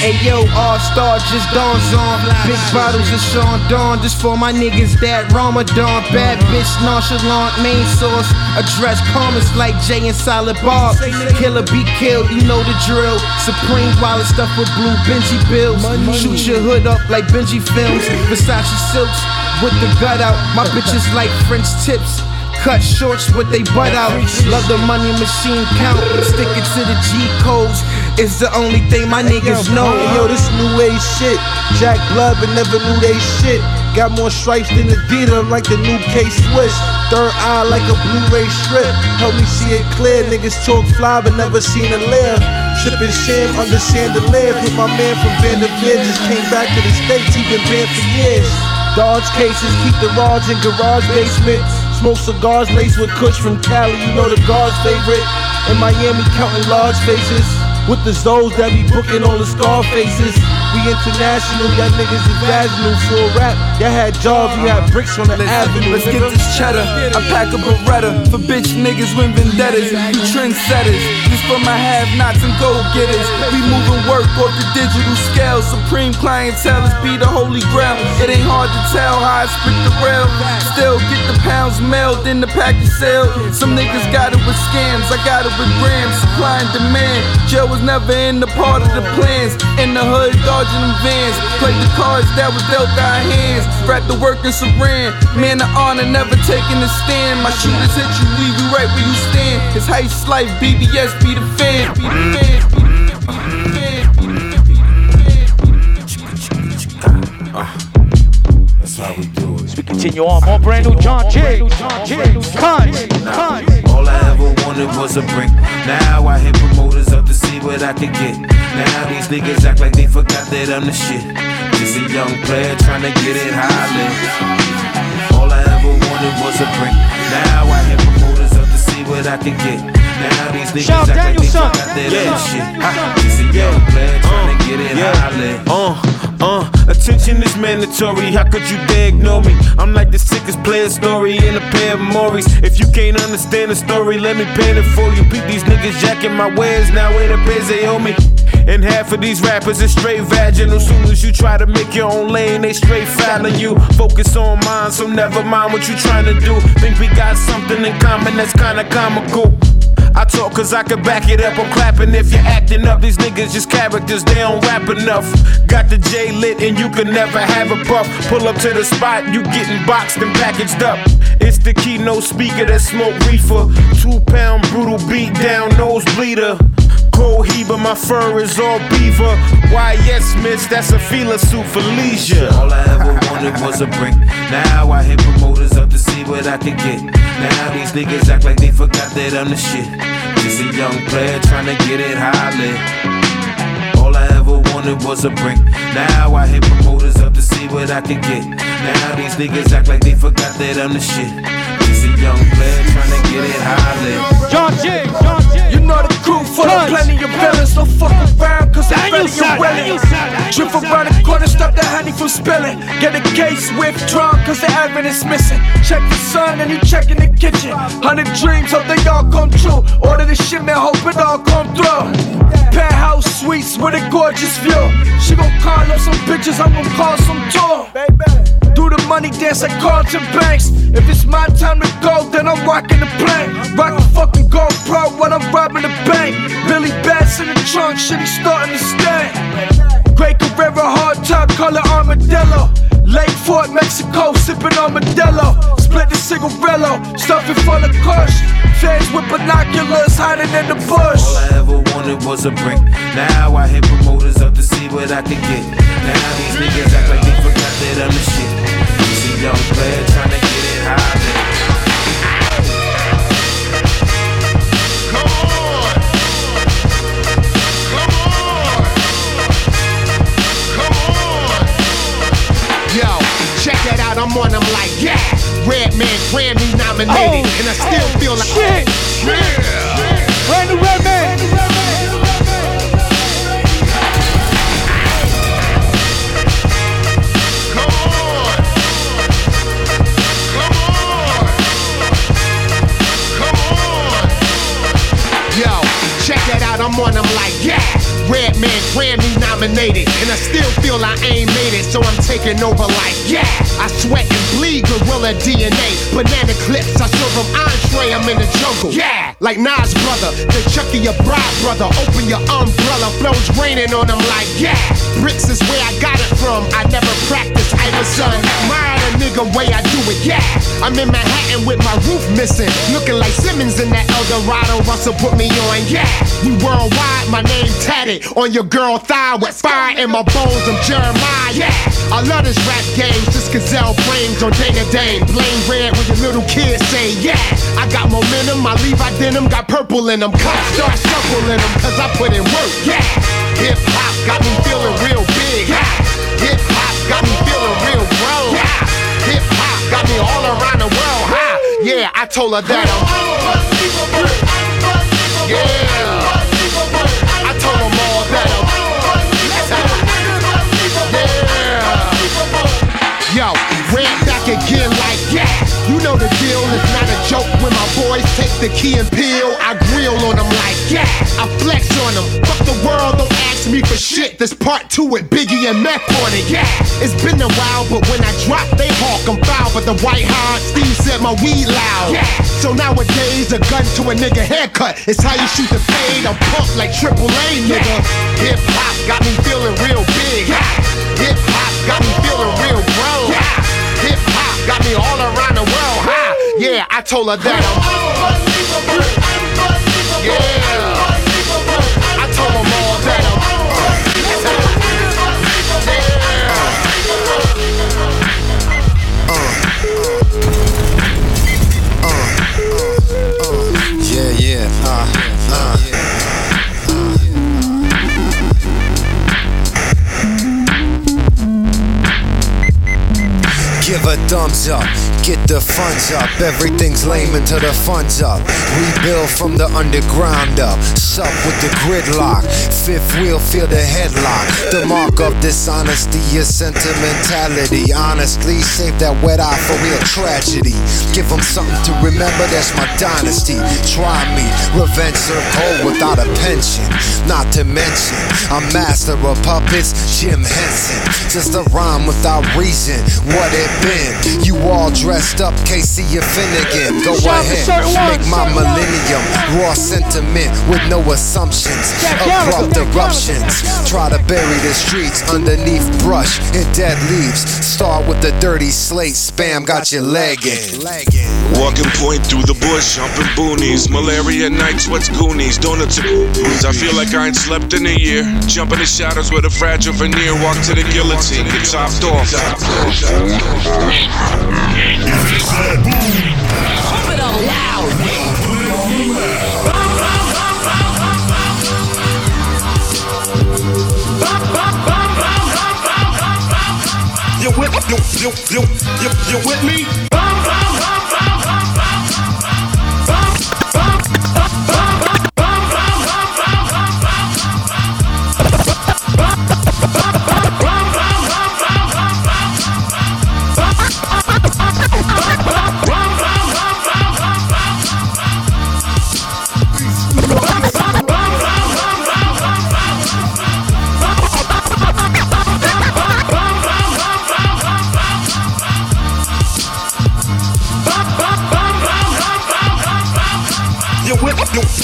Hey yo, All-Star just dawns on. Big bottles of Sean Dawn. Just for my niggas that Ramadan. Bad bitch, nonchalant, main source. Address comments like Jay and Solid Bob. Killer be killed, you know the drill. Supreme wallet stuffed with blue Benji bills. Shoot your hood up like Benji films. Versace silks with the gut out. My bitches like French tips. Cut shorts with they butt out. Love the money machine count. Stick it to the G-codes. It's the only thing my niggas know. Yo, this new age shit. Jack Blood but never knew they shit. Got more stripes than Adidas. I'm like the new K-Swiss. Third eye like a Blu-ray strip. Help me see it clear. Niggas talk fly but never seen it live. Sipping sham under chandelier. Hit my man from Vanderveer. Just came back to the States. He been banned for years. Dodge cases. Keep the rods in garage basements. Smoke cigars laced with kush from Cali, you know the guard's favorite. In Miami counting large faces. With the Zoes that be booking all the scar faces. We international, y'all niggas is vaginal for a rap. Y'all had jobs, we had bricks on the let's, avenue. Let's get this cheddar, I pack a Beretta. For bitch niggas win vendettas, you trendsetters. This for my have-nots and go-getters. We moving work off the digital scale. Supreme clientele is be the holy grail. It ain't hard to tell how I split the rail. Still get the pounds mailed in the package sale. Some niggas got it with scams, I got it with grams. Supply and demand, jail was never in the part of the plans. In the hood, dodging them vans. Played the cards that was dealt our hands. Wrapped the work in saran. Man of honor, never taking a stand. My shooters hit you, leave you right where you stand. It's heist life, B B S, be the fan. Be the fan, be the fan, be the fan, be the fan. That's how we do it. We continue on. More brand new John Jigg$. All I ever wanted was a brick. Now I hit promoters up to see what I could get. Now these niggas act like they forgot that I'm the shit. Just a young player trying to get it high. All I ever wanted was a brick. Now I hit promoters up to see what I could get. Now these niggas act like they forgot that I'm the shit. Just a young player trying to get it high. Uh, attention is mandatory, how could you dare ignore me? I'm like the sickest player story in a pair of Morris. If you can't understand the story, let me paint it for you. Beat these niggas jacking my wares, now it appears they owe me. And half of these rappers is straight vaginal. Soon as you try to make your own lane, they straight fouling you. Focus on mine, so never mind what you trying to do. Think we got something in common that's kinda comical. I talk cause I can back it up. I'm clapping if you're acting up. These niggas just characters, they don't rap enough. Got the J lit and you can never have a puff. Pull up to the spot, you getting boxed and packaged up. It's the keynote speaker that smoke reefer. Two pound brutal beat down nose bleeder. Cold heaver, my fur is all beaver. Why yes, miss, that's a feeler suit for leisure. All I ever wanted was a break. Now I hit promoters up to see what I could get. Now these niggas act like they forgot that I'm the shit. Just a young player trying to get it highly. All I ever wanted was a break. Now I hit promoters up to see what I could get. Now these niggas act like they forgot that I'm the shit. Young player trying to get it high. John Jigg$, John Jigg$. You know the crew full of plenty of villains. Don't fuck around cause I'm ready and willing. Trip around the corner, stop the honey from spilling. Get a case whip drunk cause the evidence missing. Check the sun and you check in the kitchen. Hundred dreams, hope they all come true. Order the shit man, hope it all come through. Penthouse suites with a gorgeous view. She gon' call up some bitches, I'm gon' call some too. Do the money dance like Carlton Banks. If it's my time to go, then I'm rocking the plane. Rock the fucking GoPro when I'm robbing the bank. Billy Bats in the trunk, shit, he's starting to stain. Great Carrera, hard top, color armadillo. Lake Fort, Mexico, sipping armadillo. Split the cigarillo, stuffing full of kush. Fans with binoculars hiding in the bush. All I ever wanted was a break. Now I hit promoters up to see what I could get. Now these niggas act like they forgot that I'm the shit. See young player trying to get it high. Yo, check that out, I'm on, I'm like, yeah! Redman, Grammy nominated, oh, and I still oh, feel like shit! Yeah! Brand new Redman! Come on! Come on! Come on! Yo, check that out, I'm on, I'm like, yeah! Redman, Grammy nominated, and I still feel I ain't made it, so I'm taking over like, yeah! I sweat and bleed, gorilla D N A, banana clips, I serve them entree, I'm in the jungle, yeah! Like Nas brother, the Chucky your bride brother, open your umbrella, flows raining on them like, yeah! Bricks is where I got it from, I never practiced, I was son, mine a nigga way I do it, yeah! I'm in Manhattan with my roof missing, looking like Simmons in that Eldorado, Russell put me on, yeah! We worldwide, my name tatted, on your girl thigh with fire in my bones, I'm Jeremiah, yeah. I love this rap game, just gazelle flames on Dana Dane. Blame red when your little kids say, yeah. I got momentum, my Levi denim got purple in them. Cops start shuffling them, cause I put in work, yeah. Hip hop got me feeling real big, yeah. Hip hop got me feeling real grown, yeah. Hip hop got me all around the world, huh? Yeah, I told her that I'm unbelievable, unbelievable, yeah. Yo, ran back again like, yeah, you know the deal, it's not a joke when my boys take the key and peel, I grill on them like, yeah, I flex on them, fuck the world, don't ask me for shit, this part two with Biggie and Meth on it, yeah, it's been a while, but when I drop, they hawk, I'm foul, but the white hard Steve said my weed loud, yeah, so nowadays, a gun to a nigga haircut, it's how you shoot the fade, I'm pumped like Triple A, nigga, yeah. Hip-hop got me feeling real big, yeah. Hip-hop got me feeling real grown, yeah. Hip-hop got me all around the world, huh? Yeah, I told her that I'm unbelievable, unbelievable, yeah. I told them all that I'm unbelievable, yeah. Yeah, yeah, uh, uh give a thumbs up, get the funds up. Everything's lame until the funds up. Rebuild from the underground up. Sup with the gridlock. Fifth wheel, feel the headlock. The mark of dishonesty is sentimentality. Honestly, save that wet eye for real tragedy. Give them something to remember, that's my dynasty. Try me, revenge serve cold without a pension. Not to mention, I'm master of puppets, Jim Henson. Just a rhyme without reason, what it been. in. You all dressed up, K C and Finnegan. Go ahead, make my millennium. Raw sentiment with no assumptions. Abrupt eruptions. Try to bury the streets underneath brush and dead leaves. Start with the dirty slate. Spam got your leg in. Walking point through the bush, humping boonies. Malaria nights, what's Goonies? Donuts and booze. I feel like I ain't slept in a year. Jumping the shadows with a fragile veneer. Walk to the guillotine, get chopped off. Pump it up loud. You with you you you you you with me?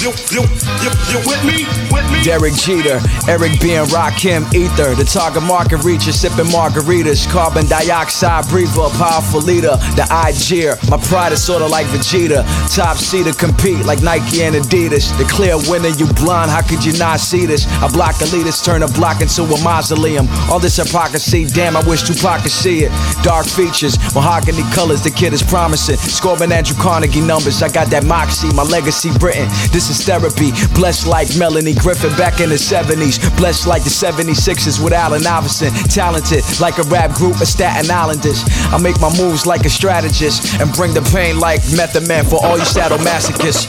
You, you, you, you with me? With me? Derek Jeter, Eric B and Rakim Ether. The target market reacher, sipping margaritas. Carbon dioxide breather, a powerful leader. The I jeer, my pride is sorta like Vegeta. Top seeder compete like Nike and Adidas. The clear winner, you blind, how could you not see this? I block elitists, turn a block into a mausoleum. All this hypocrisy, damn, I wish Tupac could see it. Dark features, mahogany colors, the kid is promising. Scoring Andrew Carnegie numbers, I got that moxie, my legacy Britain. This is therapy, blessed like Melanie Griffin back in the seventies, blessed like the seventy-sixers with Allen Iverson, talented like a rap group of Staten Islanders. I make my moves like a strategist and bring the pain like Method Man for all you sadomasochists.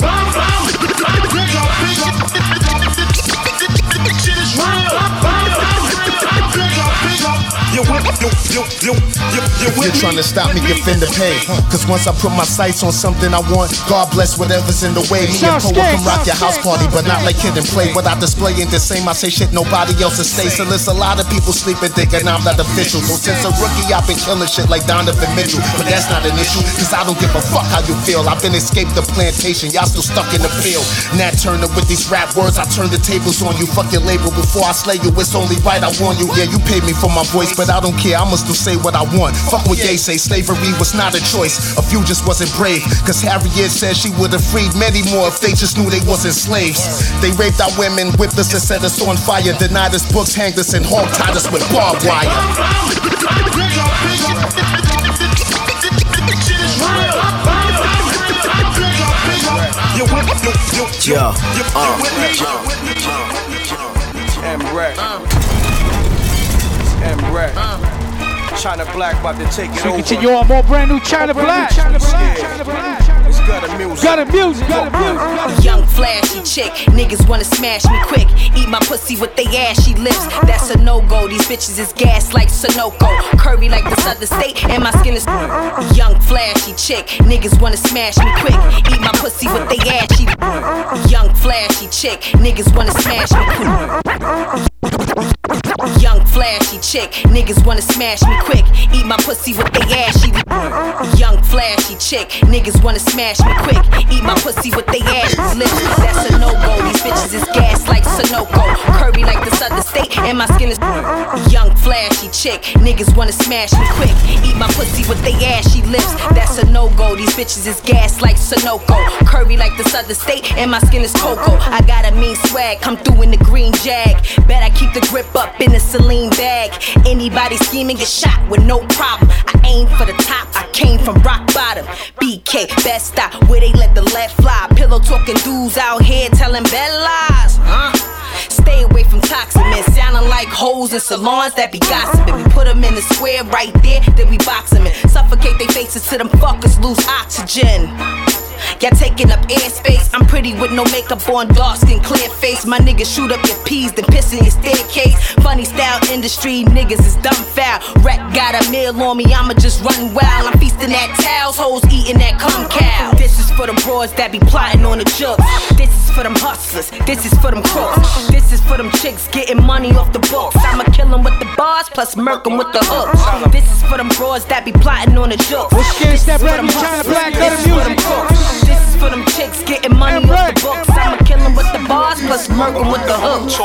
You're trying to stop me, defend the pain. Cause once I put my sights on something I want, God bless whatever's in the way. Me and Poe can rock your house party, but not like Kid and Play. Without displaying the same, I say shit nobody else will say. So there's a lot of people sleeping thinking I'm not official. So since a rookie I've been killing shit like Donovan Mitchell. But that's not an issue, cause I don't give a fuck how you feel. I've been escaped the plantation, y'all still stuck in the field. Nat Turner with these rap words, I turn the tables on you. Fuck your label before I slay you, it's only right I warn you. Yeah, you paid me for my voice, but I don't care, I'ma still say what I want. Fuck what they say, slavery was not a choice. A few just wasn't brave, cause Harriet said she would've freed many more if they just knew they wasn't slaves. They raped our women, whipped us and set us on fire. Denied us books, hanged us and hog tied us with barbed wire. Yeah, uh, and Ren. China Black about to take it so over. So you continue on more brand new China Black. China Black. China Black. It's gotta music. Gotta music. Gotta music. I'm a young flashy chick. Niggas wanna smash me quick. Eat my pussy with they ashy lips. That's a no-go. These bitches is gas like Sunoco. Curvy like the Southern State. And my skin is a young flashy chick. Niggas wanna smash me quick. Eat my pussy with they ashy. Young flashy chick. Niggas wanna smash me quick. Young flashy chick, niggas wanna smash me quick. Eat my pussy with they ashy. Young flashy chick, niggas wanna smash me quick. Eat my pussy with they ashy lips. That's a no-go. These bitches is gas like Sunoco. Curvy like the Southern State, and my skin is young flashy chick, niggas wanna smash me quick. Eat my pussy with they ashy lips. That's a no-go. These bitches is gas like Sunoco. Curvy like the Southern State, and my skin is cocoa. I got a mean swag, come through in the green jag. Bet I keep the grip up in a Celine bag. Anybody scheming get shot with no problem. I aim for the top, I came from rock bottom. B K, Best Stop, where they let the lead fly. Pillow talking dudes out here telling bad lies. Huh? Stay away from toxic men, sounding like hoes in salons that be gossiping. We put them in the square right there, then we box them in. Suffocate their faces till them fuckers lose oxygen. Y'all taking up airspace. I'm pretty with no makeup on, dark skin, clear face. My niggas shoot up your peas, then piss in your staircase. Funny style industry, niggas is dumb foul. Rec got a meal on me, I'ma just run wild. I'm feasting at towels, hoes eating that cum cow. This is for them broads that be plotting on the jokes. This is for them hustlers, this is for them crooks. This is for them chicks getting money off the books. I'ma kill them with the bars, plus murk them with the hooks. This is for them broads that be plotting on the jokes. This is for them China Black, this is for them crooks. This is for them chicks getting money off the books. I'ma kill them with the bars, plus murk them with the hooks.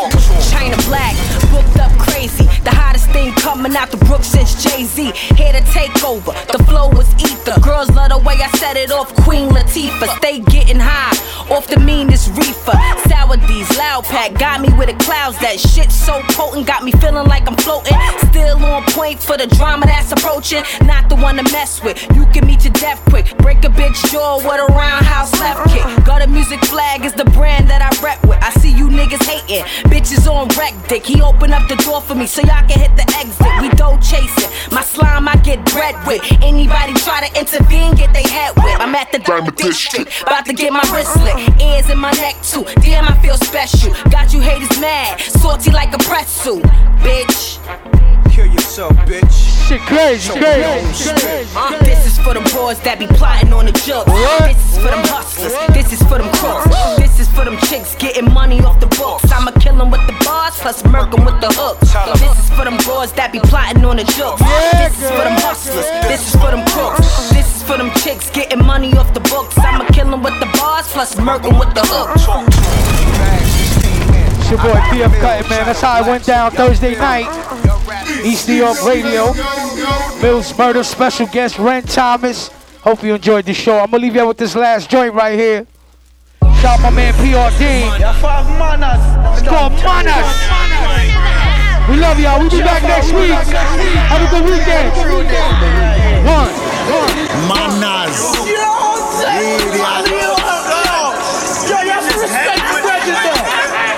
China Black, booked up crazy. The hottest thing coming out the Brooks since Jay-Z. Here to take over, the flow is ether. Girls love the way I set it off, Queen Latifah. Stay getting high, off the meanest reefer. Sour D's, loud pack, got me with the clouds. That shit so potent, got me feeling like I'm floating. Still on point for the drama that's approaching. Not the one to mess with, you can meet your death quick. Break a bitch jaw with a roundhouse left kick. Gutter Music Flag is the brand that I rep with. I see you niggas hating, bitches on wreck dick. He opened up the door for me so y'all can hit the exit. We don't chase it, my slime I get bread with. Anybody try to intervene, get they head whipped. I'm at the Diamond District, about to get my wristlet. Ears in my neck too, damn I feel special. Got you haters mad, salty like a pretzel, bitch. Kill yourself, bitch. Shit crazy, so crazy, crazy, huh? Crazy. This is for them broads that be plotting on the jokes. This is for them hustlers, what? This is for them crooks. This is for them chicks getting money off the books. I'ma kill them with the bars, plus murk them with the hooks. This is for them broads that be plotting on the jokes. Yeah, this is for them hustlers, yeah. This is for them crooks. This is for them chicks getting money off the books. I'ma kill them with the bars, plus murk them with the hooks. It's your boy P F Cuttin', man. That's how it went down Thursday night. East New York Radio. Mills Murder, special guest Ren Thomas. Hope you enjoyed the show. I'm gonna leave you with this last joint right here. Shout out my man P R D. It's called Manas. We love y'all. We'll be back next week. Have a good weekend. One, one. Manas.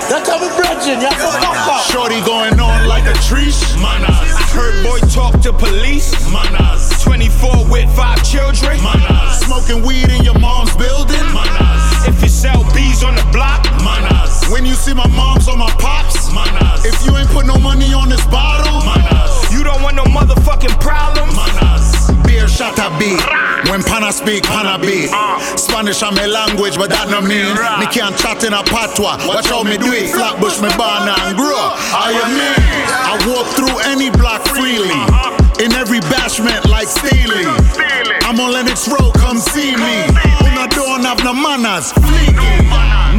That's how we bridging. Y'all for fuck up. Shorty going on like a treesh. Manas. I heard boy talk to police. Manas. twenty-four with five children. Manas. Smoking weed in your mom's building. Manas. If you sell bees on the block. Manas. When you see my moms or my pops. Manas. If you ain't put no money on this bottle. Manas. You don't want no motherfucking problems. Manas. Beer shot a beat. When Pana speak, Pana be. Spanish I'm a language, but that no mean. Me can't chat in a patois. Watch how me do it. Flatbush me born and grow. I am me. I walk through any block freely. In every bashment like stealing. I'm on Lennox Road, come see me. Una don't have no manners.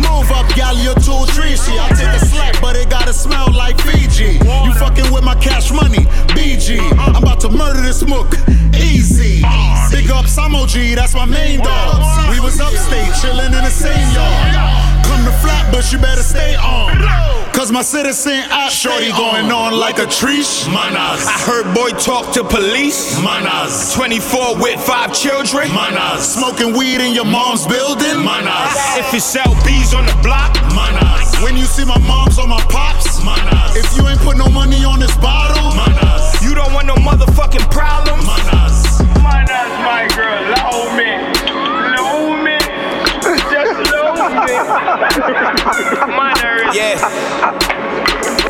Move up, gal, you're too treachy. I take a slack, but it gotta smell like Fiji. You fucking with my cash money, B G. I'm about to murder this mook, easy. Big up Samo G, that's my main dog. We was upstate, chillin' in the same yard. Come to Flatbush, you better stay on. Cause my citizen out. Shorty going on like a treesh. Manas. I heard boy talk to police. Manas. twenty-four with five children. Manas. Smoking weed in your mom's building. Manas. If you sell bees on the block. Manas. When you see my moms or my pops. Manas. If you ain't put no money on this bottle. Manas. You don't want no motherfucking problems. Manas. Manas, my girl, love me. Yeah.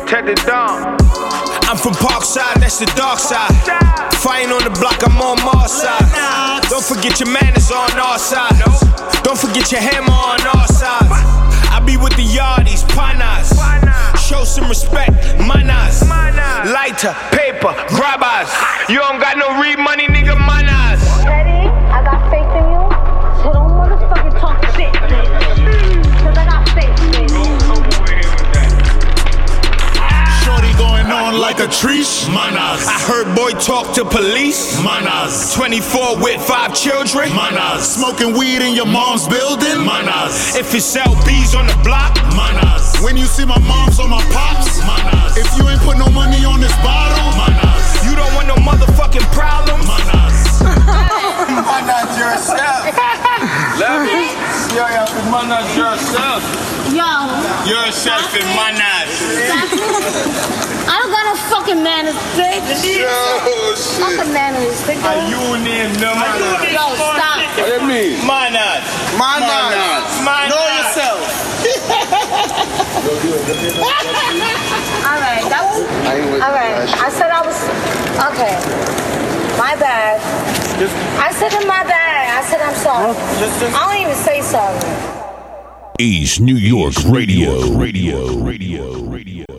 Ted the Don. I'm from Parkside, that's the dark side. Fighting on the block, I'm on Mars side. Don't forget your manners on our side. Don't forget your hammer on our side. I be with the yardies, panas. Show some respect, manas. Lighter, paper, grabbers. You don't got no read money, nigga, manas. Ready? I got faith in you. So don't motherfucking talk shit. On like a treesh. Manas. I heard boy talk to police. Manas. twenty-four with five children. Manas. Smoking weed in your mom's building. Manas. If you sell bees on the block. Manas. When you see my moms or my pops. Manas. If you ain't put no money on this bottle. Manas. You don't want no motherfucking problems. Manas. Manas yourself. Love it. Yo, yo, manas yourself. Yo. Yourself and manas. I don't got no fucking manners, bitch. Yo, shit. Fucking manners, bitch. Are you name no manners? Yo, stop. What do you mean? Manas. My Nas. My Nas. Know yourself. All right. That was. All right. I said I was. Okay. My bad. I said in my bad. I said I'm sorry. I don't even say sorry. East New York Radio. Radio. Radio. Radio.